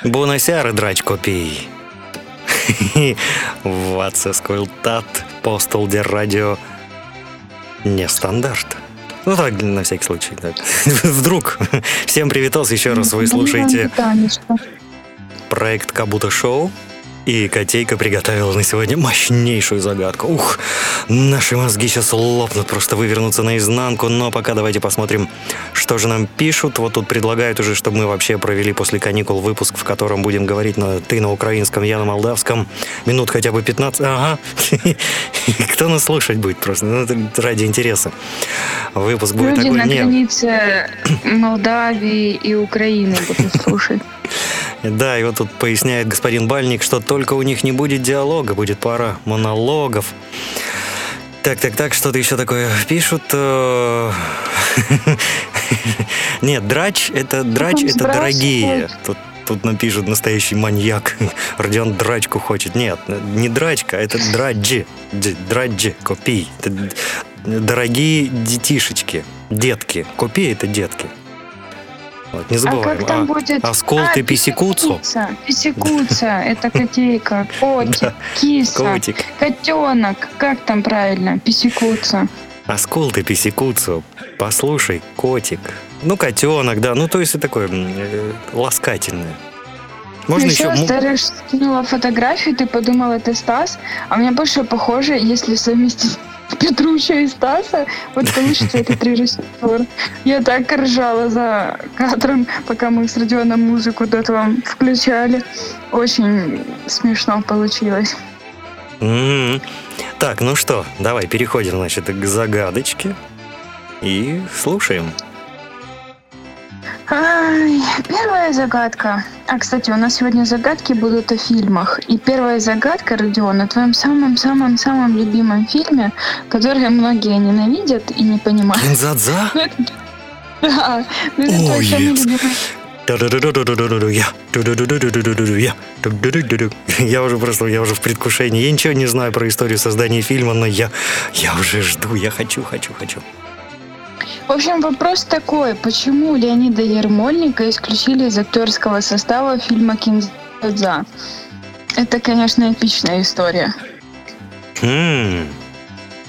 Bună seara, dragi copii! V-ați ascultat postul de radio Нестандартно. Ну так, на всякий случай. Да. Вдруг. Всем приветос еще раз. Вы слушаете проект Кабута Show. И Котейка приготовила на сегодня мощнейшую загадку. Ух, наши мозги сейчас лопнут, просто вывернутся наизнанку. Но пока давайте посмотрим, что же нам пишут. Вот тут предлагают уже, чтобы мы вообще провели после каникул выпуск, в котором будем говорить на «ты» на украинском, я на молдавском. Минут хотя бы пятнадцать. Ага. Кто нас слушать будет просто? Ну, это ради интереса. Выпуск будет такой. Люди на границе Молдавии и Украины будут слушать. Да, и вот тут поясняет господин Бальник, что только у них не будет диалога, будет пара монологов. Так, так, так, что-то еще такое пишут. Нет, драч, это драч, это дорогие. Тут напишут настоящий маньяк. Родион драчку хочет. Нет, не драчка, это драджи. Драджи, копий. Дорогие детишечки, детки. Копий — это детки. Вот, не забываем. А как там а, будет? Осколты а, писекуцу. Писекуца, это котейка, котик, киса, котенок. Как там правильно? Писекуца. Осколты писекуцу. Послушай, котик. Ну, котенок, да. Ну, то есть такое ласкательное. Можно еще... еще... Старая скинула фотографию, ты подумал, это Стас. А у меня больше похоже, если совместить Петруча и Стаса, вот получится этот режиссер. Я так ржала за кадром, пока мы с Родионом музыку до этого включали. Очень смешно получилось. Mm-hmm. Так, ну что, давай переходим, значит, к загадочке. и слушаем. Ай, первая загадка. А, кстати, у нас сегодня загадки будут о фильмах. И первая загадка, Родион, о твоем самом-самом-самом любимом фильме, который многие ненавидят и не понимают. Кин-дза-дза? Да. Ой, я уже просто, я уже в предвкушении. Я ничего не знаю про историю создания фильма, но я, я уже жду, я хочу, хочу, хочу. В общем, вопрос такой. Почему Леонида Ярмольника исключили из актерского состава фильма «Кин-дза-дза»? Это, конечно, эпичная история. М-м-м.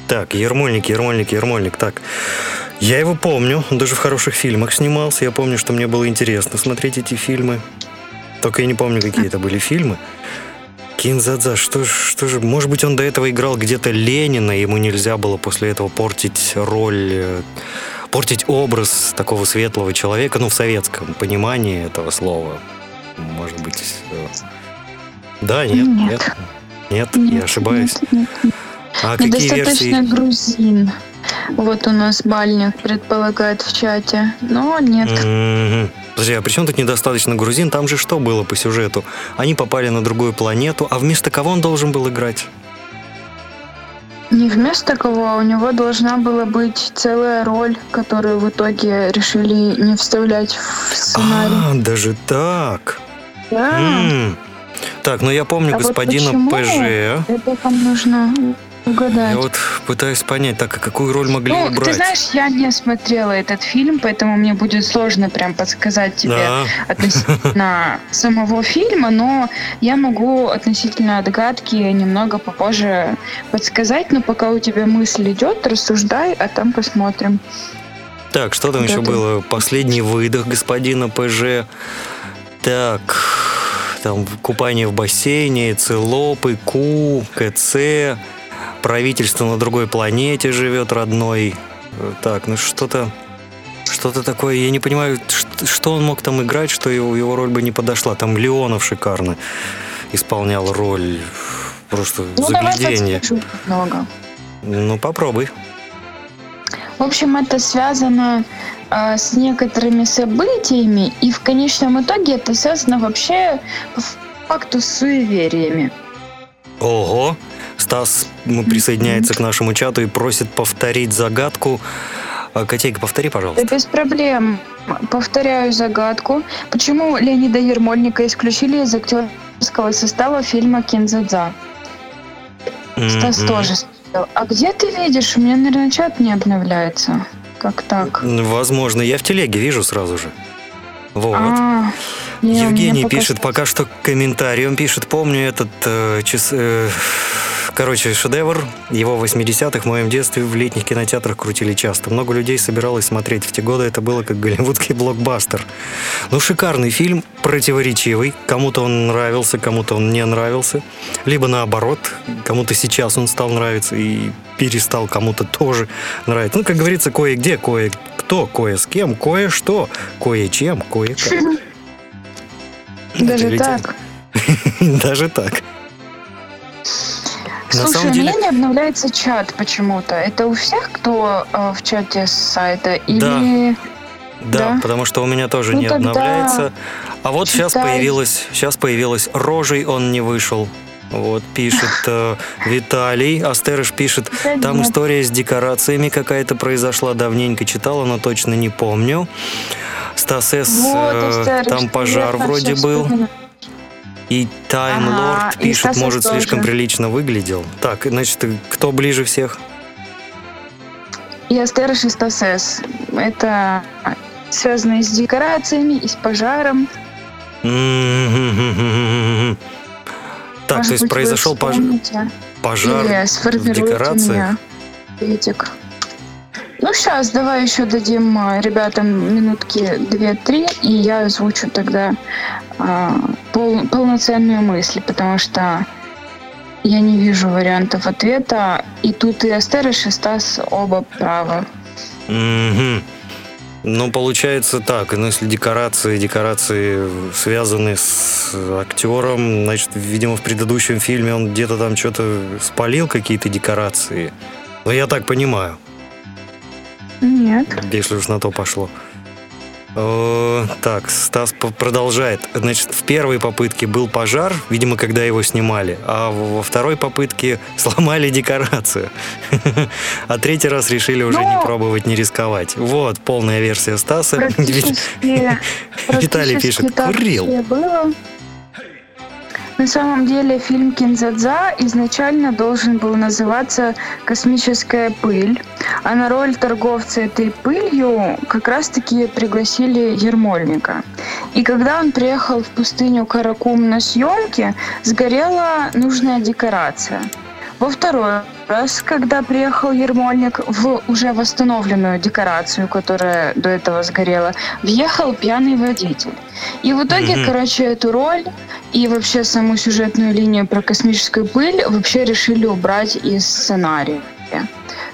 Так, Ярмольник, Ярмольник, Ярмольник. Так, я его помню. Он даже в хороших фильмах снимался. Я помню, что мне было интересно смотреть эти фильмы. Только я не помню, какие это были фильмы. Кин-дза-дза, что, что же... Может быть, он до этого играл где-то Ленина, ему нельзя было после этого портить роль, портить образ такого светлого человека, ну, в советском понимании этого слова. Может быть... Да, нет, нет. Нет, нет, нет я ошибаюсь. Нет, нет, нет. А какие версии? Недостаточно грузин. Вот у нас Бальник предполагает в чате, но нет. Mm-hmm. Подожди, а при чем тут недостаточно грузин? Там же что было по сюжету? Они попали на другую планету, а вместо кого он должен был играть? Не вместо кого, у него должна была быть целая роль, которую в итоге решили не вставлять в сценарий. А, даже так? Да. Mm. Так, ну я помню а господина вот ПЖ. Это там нужно... Угадать. Я вот пытаюсь понять, так, а какую роль могли ну, убрать? Ты знаешь, я не смотрела этот фильм, поэтому мне будет сложно прям подсказать тебе да. относительно самого фильма, но я могу относительно догадки немного попозже подсказать, но пока у тебя мысль идет, рассуждай, а там посмотрим. Так, что там вот еще это... было? Последний выдох господина ПЖ. Так, там купание в бассейне, целопы, Ку, КЦ... Правительство на другой планете живет, родной. Так, ну что-то... Что-то такое... Я не понимаю, что он мог там играть, что его, его роль бы не подошла. Там Леонов шикарно исполнял роль. Просто ну, загляденье. Много. Ну, попробуй. В общем, это связано э, с некоторыми событиями, и в конечном итоге это связано вообще по факту с суевериями. Ого! Стас присоединяется mm-hmm. к нашему чату и просит повторить загадку. Котейка, повтори, пожалуйста. Да без проблем. Повторяю загадку. Почему Леонида Ярмольника исключили из актерского состава фильма «Кин-дза-дза»? Mm-hmm. Стас тоже спросил. А где ты видишь? У меня, наверное, чат не обновляется. Как так? Возможно. Я в телеге вижу сразу же. Вот. А, не, Евгений пишет, что... пока что комментарий. Он пишет, помню этот э, час... Э, короче, шедевр. Его в восьмидесятых в моем детстве в летних кинотеатрах крутили часто. Много людей собиралось смотреть. В те годы это было как голливудский блокбастер. Ну, шикарный фильм, противоречивый. Кому-то он нравился, кому-то он не нравился. Либо наоборот, кому-то сейчас он стал нравиться и перестал кому-то тоже нравиться. Ну, как говорится, кое-где, кое-кто, кое-с-кем, кое-что, кое-чем, кое-как. Даже так? Даже так. Слушай, у меня деле... не обновляется чат почему-то. Это у всех, кто э, в чате с сайта? Или... Да. да, да, потому что у меня тоже ну, не обновляется. А вот читай. сейчас появилось, сейчас появилось «Рожей он не вышел». Вот, пишет э, Виталий. Астерыш пишет, там история с декорациями какая-то произошла. Давненько читала, но точно не помню. Стас С. Вот, э, там пожар вроде был. Вспомнила. И Таймлорд ага, пишет, может, тоже. Слишком прилично выглядел. Так, значит, кто ближе всех? Я Стерыш и Стас С. Это связано и с декорациями, и с пожаром. Mm-hmm. Так, может то есть быть, произошел пож... пожар в декорациях? Ну, сейчас давай еще дадим ребятам минутки две-три, и я озвучу тогда э, пол, полноценные мысли, потому что я не вижу вариантов ответа. И тут и Астерыш, и Стас оба правы. Mm-hmm. Ну, получается так. Ну, если декорации, декорации связаны с актером, значит, видимо, в предыдущем фильме он где-то там что-то спалил, какие-то декорации. Ну, я так понимаю. Нет. Если уж на то пошло. О, так, Стас продолжает. Значит, в первой попытке был пожар, видимо, когда его снимали, а во второй попытке сломали декорацию. А третий раз решили уже не пробовать, не рисковать. Вот, полная версия Стаса. Виталий пишет, курил. На самом деле фильм «Кин-дза-дза» изначально должен был называться «Космическая пыль», а на роль торговца этой пылью как раз-таки пригласили Ярмольника. И когда он приехал в пустыню Каракум на съемки, сгорела нужная декорация. Во второй раз, когда приехал Ярмольник в уже восстановленную декорацию, которая до этого сгорела, въехал пьяный водитель. И в итоге, mm-hmm. короче, эту роль и вообще саму сюжетную линию про космическую пыль вообще решили убрать из сценария.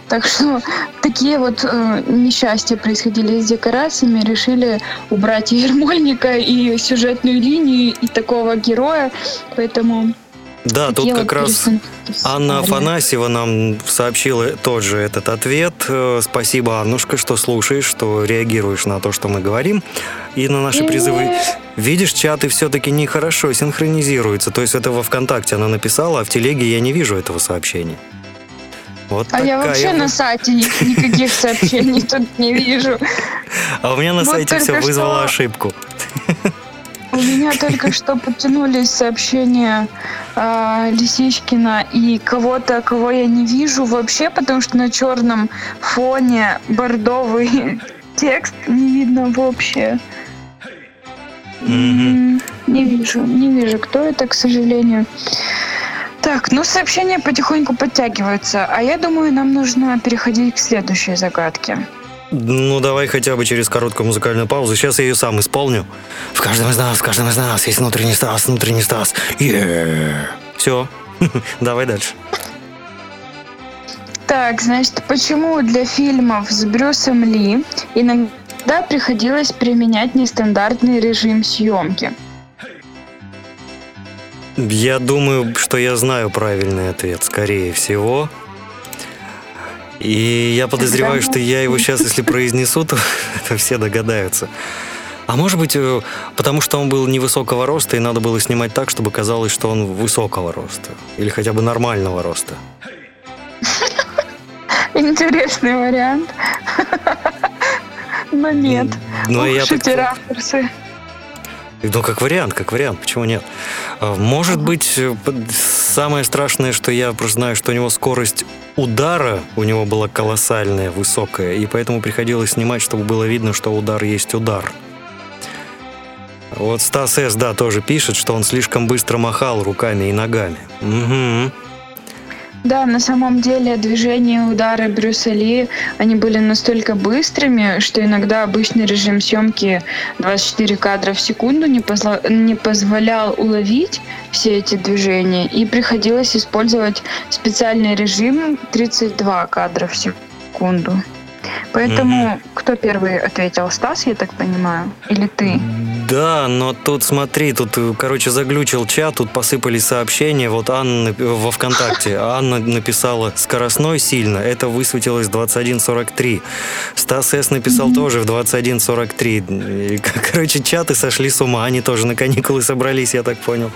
Так что такие вот э, несчастья происходили с декорациями, решили убрать и Ярмольника, и сюжетную линию, и такого героя, поэтому... Да, тут как раз Анна Афанасьева нам сообщила тот же этот ответ. Спасибо, Аннушка, что слушаешь, что реагируешь на то, что мы говорим, и на наши призывы. Видишь, чаты все-таки нехорошо синхронизируются. То есть это во ВКонтакте она написала, а в телеге я не вижу этого сообщения. Вот а я вообще вот. На сайте никаких сообщений тут не вижу. А у меня на вот сайте все вызвало что... ошибку. У меня только что подтянулись сообщения э, Лисичкина и кого-то, кого я не вижу вообще, потому что на черном фоне бордовый текст не видно вообще. Mm-hmm. Не вижу, не вижу, кто это, к сожалению. Так, ну сообщения потихоньку подтягиваются, а я думаю, нам нужно переходить к следующей загадке. Ну, давай хотя бы через короткую музыкальную паузу. Сейчас я ее сам исполню. В каждом из нас, в каждом из нас есть внутренний Стас, внутренний Стас. Yeah. Все, давай дальше. Так, значит, почему для фильмов с Брюсом Ли иногда приходилось применять нестандартный режим съемки? Я думаю, что я знаю правильный ответ, скорее всего. И я подозреваю, что я его сейчас, если произнесу, то все догадаются. А может быть, потому что он был невысокого роста, и надо было снимать так, чтобы казалось, что он высокого роста. Или хотя бы нормального роста. Интересный вариант. Но нет. Шутеравторсы. Ну, как вариант, как вариант, почему нет? Может быть, самое страшное, что я просто знаю, что у него скорость удара у него была колоссальная, высокая, и поэтому приходилось снимать, чтобы было видно, что удар есть удар. Вот Стас С, да, тоже пишет, что он слишком быстро махал руками и ногами. Угу. Да, на самом деле движения и удары Брюса Ли, они были настолько быстрыми, что иногда обычный режим съемки двадцать четыре кадра в секунду не, позла... не позволял уловить все эти движения, и приходилось использовать специальный режим тридцать два кадра в секунду. Поэтому mm-hmm. кто первый ответил? Стас, я так понимаю? Или ты? Да, но тут, смотри, тут, короче, заглючил чат, тут посыпались сообщения, вот Анна во ВКонтакте, Анна написала «скоростной сильно», это высветилось в двадцать один сорок три. Стас С. написал mm-hmm. тоже в двадцать один сорок три. Короче, чаты сошли с ума, они тоже на каникулы собрались, я так понял.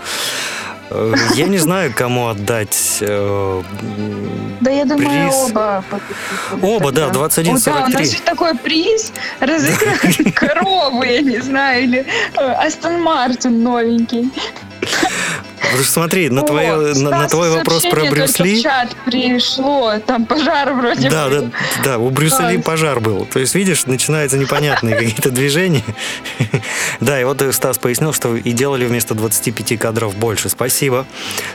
Я не знаю, кому отдать э, да, я думаю, приз. Оба. Оба, да, двадцать один сорок три. У нас же такой приз разыграть корову, я не знаю, или Астон Мартин новенький. Потому что смотри, на, О, твое, на, на твой вопрос про Брюс Ли... в чат пришло, там пожар вроде да, был. Да, да, у Брюса а, Ли пожар был. То есть, видишь, начинаются непонятные какие-то движения. Да, и вот Стас пояснил, что и делали вместо двадцати пяти кадров больше. Спасибо.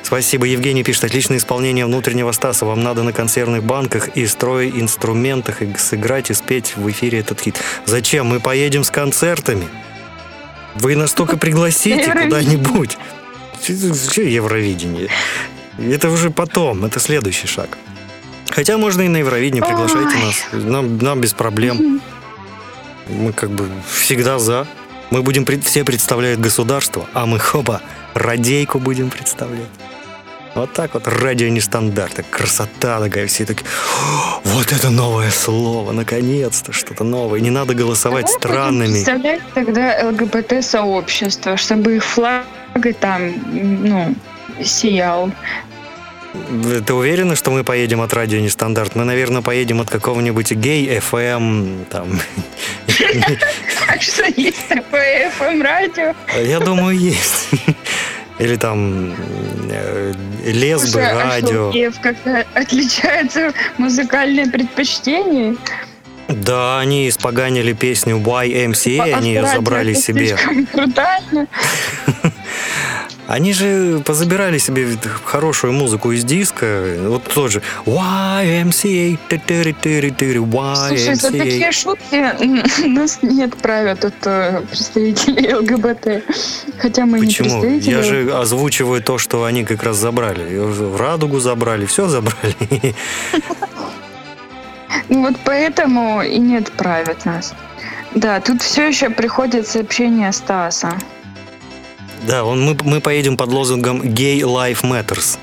Спасибо. Евгений пишет, отличное исполнение внутреннего Стаса. Вам надо на консервных банках и строй-инструментах и сыграть, и спеть в эфире этот хит. Зачем? Мы поедем с концертами. Вы нас только пригласите куда-нибудь. Что Евровидение? Это уже потом, это следующий шаг. Хотя можно и на Евровидение, приглашайте Ой. нас. Нам, нам без проблем. Мы как бы всегда за. Мы будем, все представляют государство, а мы, хопа, радейку будем представлять. Вот так вот радио нестандарта, красота такая, все такие, вот это новое слово, наконец-то что-то новое, не надо голосовать а странными. Представляете тогда ЛГБТ-сообщество, чтобы их флаг и там, ну, сиял. Ты уверена, что мы поедем от радио нестандарт? Мы, наверное, поедем от какого-нибудь гей-эф эм, там... А что, есть такое эф эм-радио? Я думаю, есть. Или там лесбы, радио. А что, геев как-то отличаются музыкальные предпочтения? Да, они испоганили песню уай эм си эй, они ее забрали себе. Слишком брутально. Они же позабирали себе хорошую музыку из диска. Вот тоже уай эм си эй, ты-ты-ты-ты-ты, уай эм си эй. Слушай, за такие шутки нас не отправят от представителей ЛГБТ. Хотя мы Почему? не представители. Я же озвучиваю то, что они как раз забрали. Радугу забрали, все забрали. Ну вот поэтому и не отправят нас. Да, тут все еще приходит сообщение Стаса. Да, он, мы, мы поедем под лозунгом «Gay Life Matters».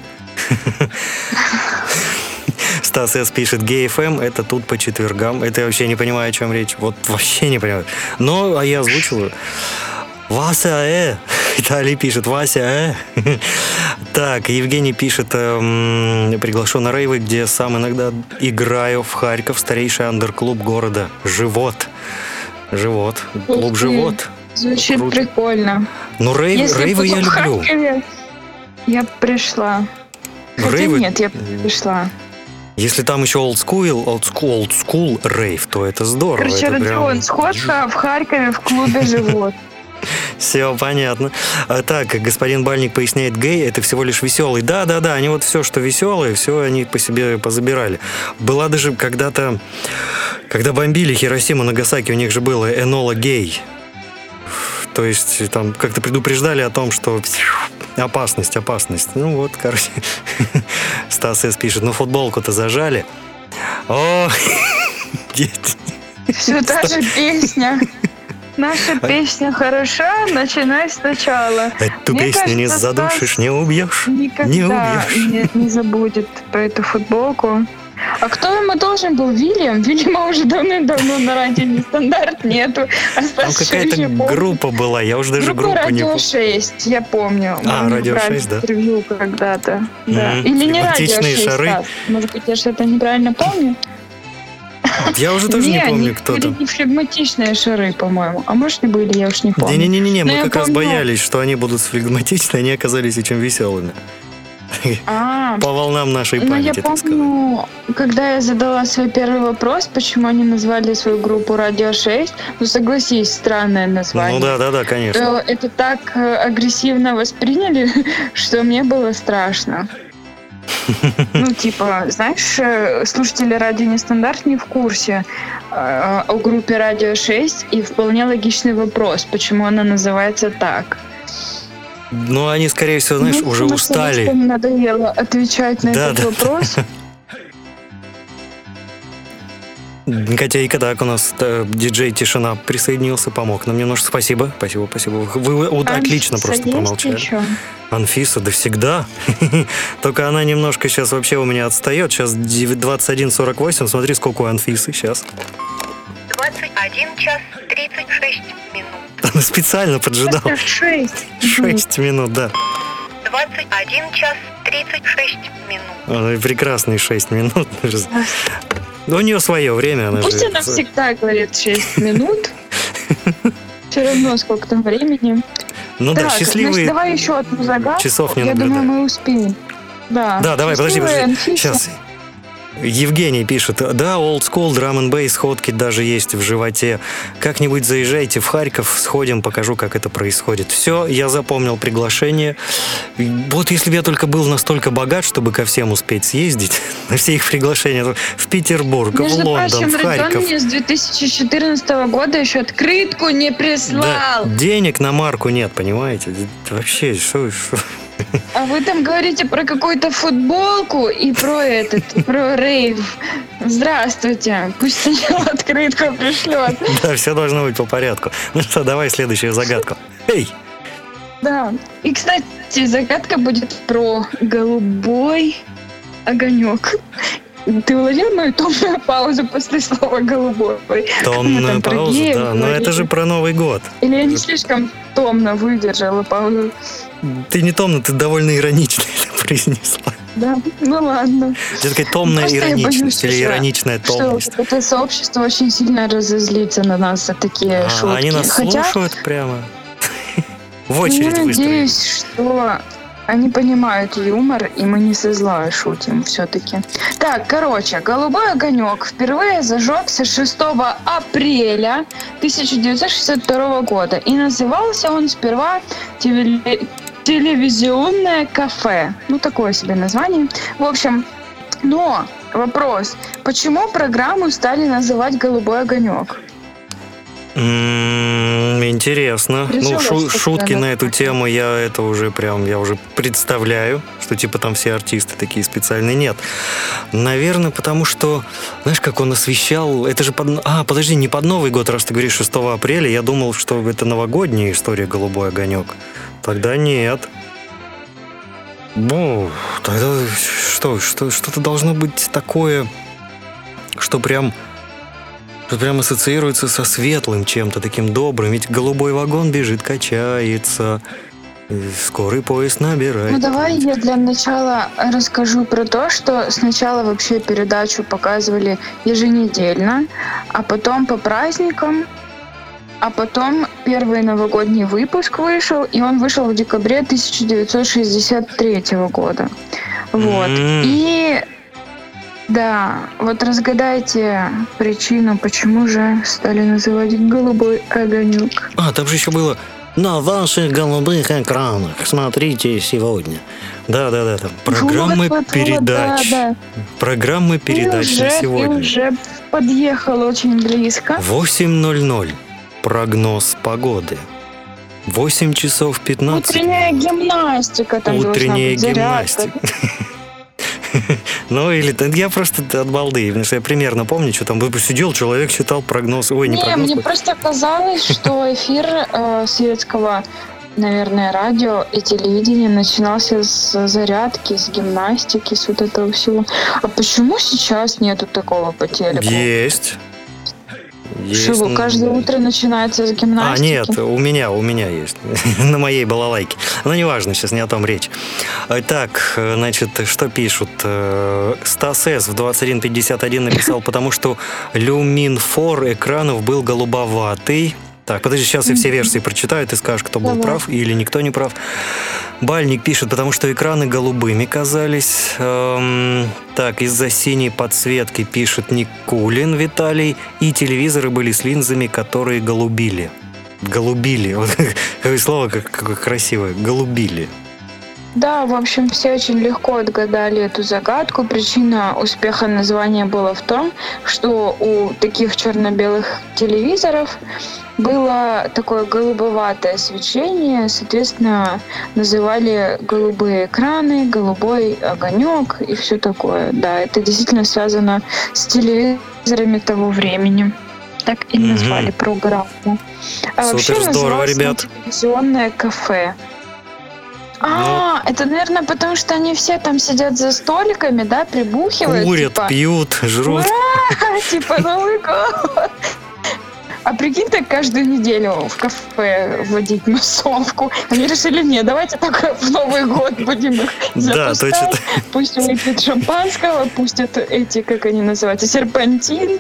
Стас С. пишет, «Гей-ФМ» — это тут по четвергам. Это я вообще не понимаю, о чем речь. Вот вообще не понимаю. Но, а я озвучиваю. «Вася, э!» Виталий пишет, «Вася, э!» Так, Евгений пишет, «Приглашен на рейвы, где сам иногда играю в Харьков, старейший андерклуб города. Живот». Живот. Клуб «Живот». Звучит Круто. прикольно. Ну, рейв, Если рейвы я люблю. Харькове, я пришла. Хотя рейвы... нет, я пришла. Если там еще олдскул, олдскул рейв, то это здорово. Короче, это Родион, прям... сходка в Харькове в клубе «Живот». Все понятно. А так, господин Бальник поясняет, гей — это всего лишь веселый. Да-да-да, они вот все, что веселое, все они по себе позабирали. Была даже когда-то, когда бомбили Хиросиму, Нагасаки, у них же было Энола Гей. То есть там как-то предупреждали о том, что опасность, опасность. Ну вот, короче, Стас С. пишет, ну футболку-то зажали. О, дети. Все та же песня. Наша песня хороша, начинай сначала. Эту Мне песню кажется, не задушишь, не убьешь. Никогда не, убьешь. не, не забудет про эту футболку. А кто ему должен был? Вильям? Вильяма уже давным-давно на радио нестандарт нету. А там какая-то группа была, я уже даже группу не помню. Группа «Радио шесть», я помню. А, «Радио шесть», да? Интервью когда-то. Да. Mm-hmm. Или не «Радио шесть», шары. Да. Может быть, я что-то неправильно помню? Я уже тоже не, не помню, кто там. Не флегматичные шары, по-моему. А может, и были, я уж не помню. Не-не-не, мы как раз боялись, что они будут флегматичны, они оказались очень веселыми. А, по волнам нашей памяти. Ну, я помню, когда я задала свой первый вопрос, почему они назвали свою группу «Радио шесть», ну, согласись, странное название. Ну, да-да-да, конечно. Это так агрессивно восприняли, что мне было страшно. Ну, типа, знаешь, слушатели «Радио Нестандарт» не в курсе э, о группе «Радио шесть», и вполне логичный вопрос, почему она называется так. Ну, они, скорее всего, знаешь, ну, уже устали. Мне надоело отвечать на да, этот да. вопрос. Котейка, так, у нас диджей Тишина присоединился, помог нам немножко. Спасибо, спасибо, спасибо. Вы вот, Анфиса, отлично просто помолчали. Еще? Анфиса, да всегда. Только она немножко сейчас вообще у меня отстает. Сейчас двадцать один сорок восемь, смотри, сколько у Анфисы сейчас. двадцать один час тридцать шесть минут. Она специально поджидала. шесть. шесть минут, да. двадцать один час тридцать шесть минут. Ой, прекрасные шесть минут. У нее свое время. Она Пусть же... она всегда говорит шесть минут. Все равно сколько там времени. Ну так, да, счастливые. Значит, давай еще одну загадку. Часов не Я наблюдаю. думаю, мы успеем. Да, да давай, подожди, подожди. Анфиса. Сейчас. Евгений пишет, да, old school, drum and bass, ходки даже есть в животе. Как-нибудь заезжайте в Харьков, сходим, покажу, как это происходит. Все, я запомнил приглашение. Вот если бы я только был настолько богат, чтобы ко всем успеть съездить, на все их приглашения, в Петербург, Между в Лондон, прочим, в Харьков. Родион мне с две тысячи четырнадцатого года еще открытку не прислал. Да, денег на марку нет, понимаете? Вообще, что... что? А вы там говорите про какую-то футболку и про этот, про рейв. Здравствуйте. Пусть сначала открытку пришлет. Да, все должно быть по порядку. Ну что, давай следующую загадку. Эй! Да. И, кстати, И загадка будет про голубой огонек. Ты уловил мою томную паузу после слова «голубой»? Томную паузу, геев, да. Говорили. Но это же про Новый год. Или я не слишком томно выдержала паузу? Ты не томно, ты довольно иронично это произнесла. Да, ну ладно. Это такая томная просто ироничность или ироничная томность. Что это сообщество очень сильно разозлится на нас за такие а, шутки. Они нас Хотя... слушают прямо. В очередь выстроили. Я надеюсь, что... Они понимают юмор, и мы не со зла шутим все-таки. Так, короче, «Голубой огонек» впервые зажегся шестого апреля тысяча девятьсот шестьдесят второго года. И назывался он сперва «Телевизионное кафе». Ну, такое себе название. В общем, но вопрос, почему программу стали называть «Голубой огонек»? М-м, интересно. Ну, шу- шутки на эту тему я это уже прям, я уже представляю, что типа там все артисты такие специальные. Нет. Наверное, потому что, знаешь, как он освещал, это же под... А, подожди, не под Новый год, раз ты говоришь шестого апреля, я думал, что это новогодняя история «Голубой огонек». Тогда нет. Ну, тогда что, что, что-то должно быть такое, что прям... прям ассоциируется со светлым чем-то, таким добрым. Ведь голубой вагон бежит, качается, скорый поезд набирает. Ну, давай я для начала расскажу про то, что сначала вообще передачу показывали еженедельно, а потом по праздникам, а потом первый новогодний выпуск вышел, и он вышел в декабре тысяча девятьсот шестьдесят третьего года. Вот. Mm-hmm. И... Да, вот разгадайте причину, почему же стали называть «Голубой огонек». А, там же еще было «На ваших голубых экранах смотрите сегодня». Да-да-да, там программы вот, передач. Вот, да, да. Программы передач уже, на сегодня. И уже подъехал очень близко. восемь ноль ноль. Прогноз погоды. восемь часов пятнадцать. Утренняя гимнастика там должна быть. Утренняя гимнастика. Ну, или я просто от балды, потому что я примерно помню, что там сидел человек, читал прогноз. Ой, не, не прогноз. Мне просто казалось, что эфир э, советского, наверное, радио и телевидения начинался с зарядки, с гимнастики, с вот этого всего. А почему сейчас нету такого по телеку? Есть. Есть. Что, каждое утро начинается с гимнастики? А, нет, у меня, у меня есть. На моей балалайке. Но неважно, сейчас не о том речь. Так, значит, что пишут? Стас С. в двадцать один пятьдесят один написал, потому что люминфор экранов был голубоватый. Так, подожди, сейчас я все версии прочитаю, ты скажешь, кто был прав или никто не прав. Бальник пишет, потому что экраны голубыми казались. Эм, так, из-за синей подсветки, пишет Никулин Виталий, и телевизоры были с линзами, которые голубили. Голубили. Вот, какое слово какое красивое. Голубили. Да, в общем, все очень легко отгадали эту загадку. Причина успеха названия была в том, что у таких черно-белых телевизоров было такое голубоватое свечение, соответственно, называли голубые экраны, голубой огонек и все такое. Да, это действительно связано с телевизорами того времени. Так и назвали mm-hmm. программу. А вообще называлось телевизионное кафе. А, ну, это, наверное, потому что они все там сидят за столиками, да, прибухивают. Курят, типа, пьют, жрут. Ура! Типа Новый год. А прикинь, так каждую неделю в кафе вводить массовку. Они решили, не, давайте только в Новый год будем их запускать. Да, пусть выпьют шампанского, пустят эти, как они называются, серпантин.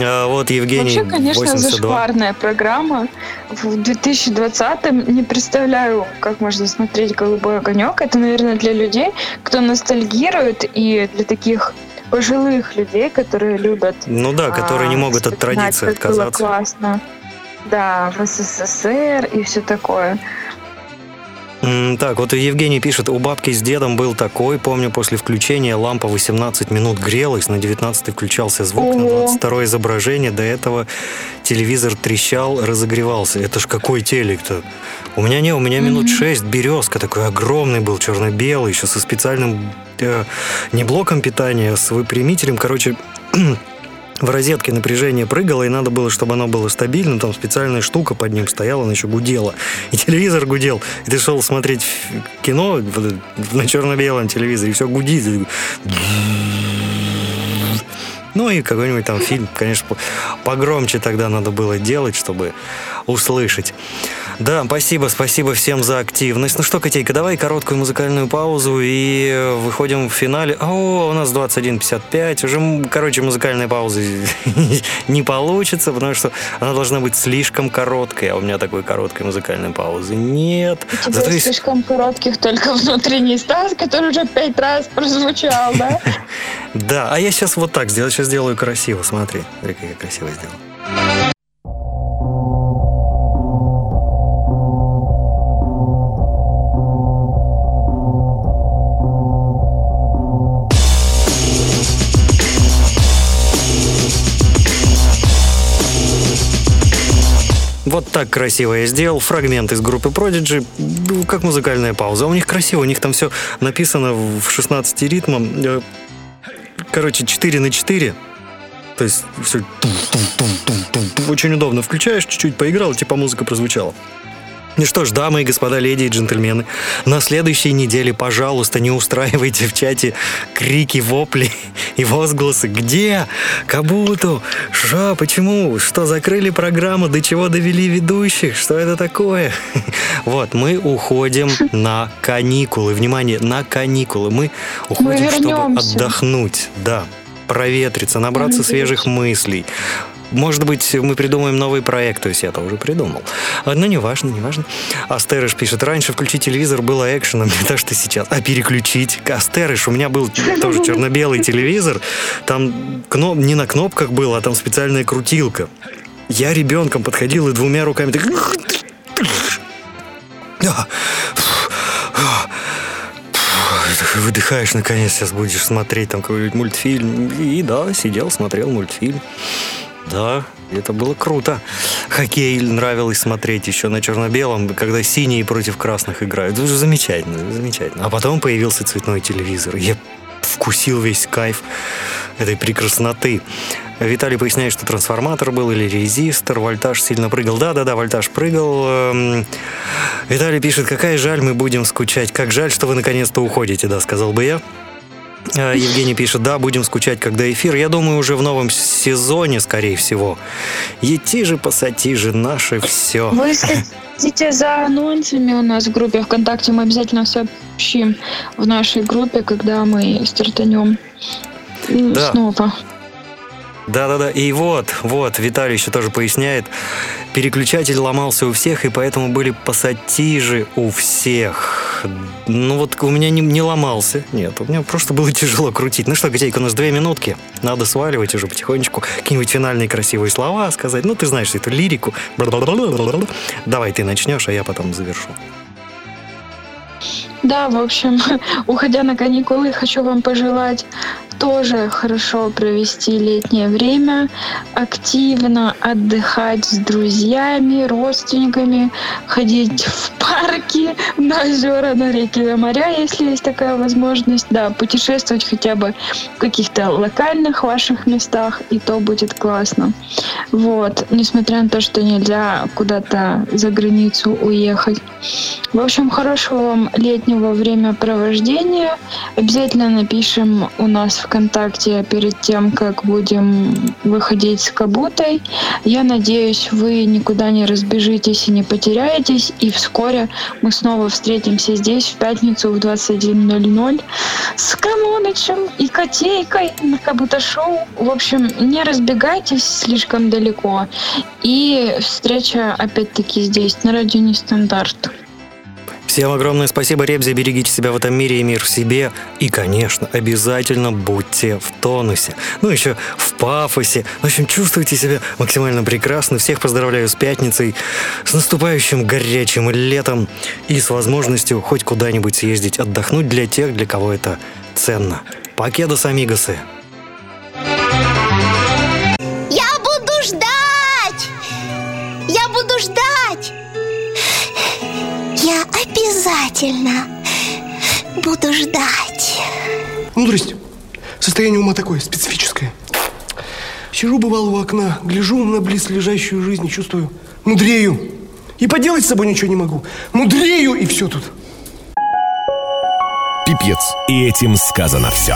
А вот Евгений, восемьдесят два. Вообще, конечно, зашкварная программа. В две тысячи двадцатом не представляю, как можно смотреть «Голубой огонек». Это, наверное, для людей, кто ностальгирует, и для таких пожилых людей, которые любят... Ну да, которые а, не могут от традиции отказаться. Было классно. Да, в СССР и все такое. Так, вот Евгений пишет, у бабки с дедом был такой, помню, после включения лампа восемнадцать минут грелась, на девятнадцатой включался звук, на двадцать второе изображение, до этого телевизор трещал, разогревался. Это ж какой телек-то? У меня не, у меня минут шесть, березка, такой огромный был, черно-белый, еще со специальным э, не блоком питания, а с выпрямителем, короче... в розетке напряжение прыгало, и надо было, чтобы оно было стабильно, там специальная штука под ним стояла, она еще гудела. И телевизор гудел, и ты шел смотреть кино на черно-белом телевизоре, и все гудит. Ну и какой-нибудь там фильм, конечно, погромче тогда надо было делать, чтобы услышать. Да, спасибо, спасибо всем за активность. Ну что, Котейка, давай короткую музыкальную паузу и выходим в финале. О, у нас двадцать один пятьдесят пять. Уже, короче, музыкальная пауза не получится, потому что она должна быть слишком короткой. А у меня такой короткой музыкальной паузы нет. У тебя есть... слишком коротких только внутренний стас, который уже пять раз прозвучал, да? Да, а я сейчас вот так сделаю. Сейчас сделаю красиво, смотри. Смотри, как я красиво сделал. Вот так красиво я сделал фрагмент из группы Prodigy, как музыкальная пауза. У них красиво, у них там все написано в шестнадцати ритмом. Короче, четыре на четыре. То есть все очень удобно. Включаешь, чуть-чуть поиграл, типа музыка прозвучала. Ну что ж, дамы и господа, леди и джентльмены, на следующей неделе, пожалуйста, не устраивайте в чате крики, вопли и возгласы. Где? Кабуту? Шо? Почему? Что, закрыли программу? До чего довели ведущих? Что это такое? Вот, мы уходим на каникулы. Внимание, на каникулы. Мы уходим, мы чтобы отдохнуть. Да, проветриться, набраться свежих мыслей. Может быть, мы придумаем новый проект, то есть я-то уже придумал. Но не важно, не важно. Астерыш пишет, раньше включить телевизор было экшеном, не то, что сейчас. А переключить? Астерыш, у меня был тоже черно-белый телевизор, там кноп... не на кнопках было, а там специальная крутилка. Я ребенком подходил и двумя руками так... Выдыхаешь, наконец, сейчас будешь смотреть там какой-нибудь мультфильм. И да, сидел, смотрел мультфильм. Да, это было круто. Хоккей нравилось смотреть еще на черно-белом, когда синие против красных играют. Это же замечательно, замечательно. А потом появился цветной телевизор. Я вкусил весь кайф этой прекрасноты. Виталий поясняет, что трансформатор был или резистор, вольтаж сильно прыгал. Да-да-да, вольтаж прыгал. Виталий пишет, какая жаль, мы будем скучать. Как жаль, что вы наконец-то уходите, да, сказал бы я. Евгений пишет, да, будем скучать, когда эфир. Я думаю, уже в новом сезоне, скорее всего. Етижи, пассатижи, наше все. Вы следите за анонсами у нас в группе ВКонтакте. Мы обязательно сообщим в нашей группе, когда мы стартанем да. снова. Да-да-да, и вот, вот, Виталий еще тоже поясняет, переключатель ломался у всех, и поэтому были пассатижи у всех. Ну вот у меня не, не ломался, нет, у меня просто было тяжело крутить. Ну что, Котейка, у нас две минутки, надо сваливать уже потихонечку, какие-нибудь финальные красивые слова сказать, ну ты знаешь эту лирику. Давай ты начнешь, а я потом завершу. Да, в общем, уходя на каникулы, хочу вам пожелать тоже хорошо провести летнее время, активно отдыхать с друзьями, родственниками, ходить в парки, на озера, на реки, на моря, если есть такая возможность. Да, путешествовать хотя бы в каких-то локальных ваших местах, и то будет классно. Вот, несмотря на то, что нельзя куда-то за границу уехать. В общем, хорошего вам летнего времяпровождения. Обязательно напишем у нас ВКонтакте перед тем, как будем выходить с Кабутой. Я надеюсь, вы никуда не разбежитесь и не потеряетесь. И вскоре мы снова встретимся здесь в пятницу в двадцать один ноль ноль с Камонычем и Котейкой на Кабута Шоу. В общем, не разбегайтесь слишком далеко. И встреча опять-таки здесь на Радио Нестандарт. Всем огромное спасибо, Ребзя, берегите себя в этом мире и мир в себе. И, конечно, обязательно будьте в тонусе. Ну, еще в пафосе. В общем, чувствуйте себя максимально прекрасно. Всех поздравляю с пятницей, с наступающим горячим летом и с возможностью хоть куда-нибудь съездить отдохнуть для тех, для кого это ценно. Покедос, амигосы! Я буду ждать! Я буду ждать! Я обязательно буду ждать. Мудрость. Состояние ума такое специфическое. Сижу, бывало, у окна, гляжу на близлежащую жизнь и чувствую, мудрею. И поделать с собой ничего не могу. Мудрею, и все тут. Пипец. И этим сказано все.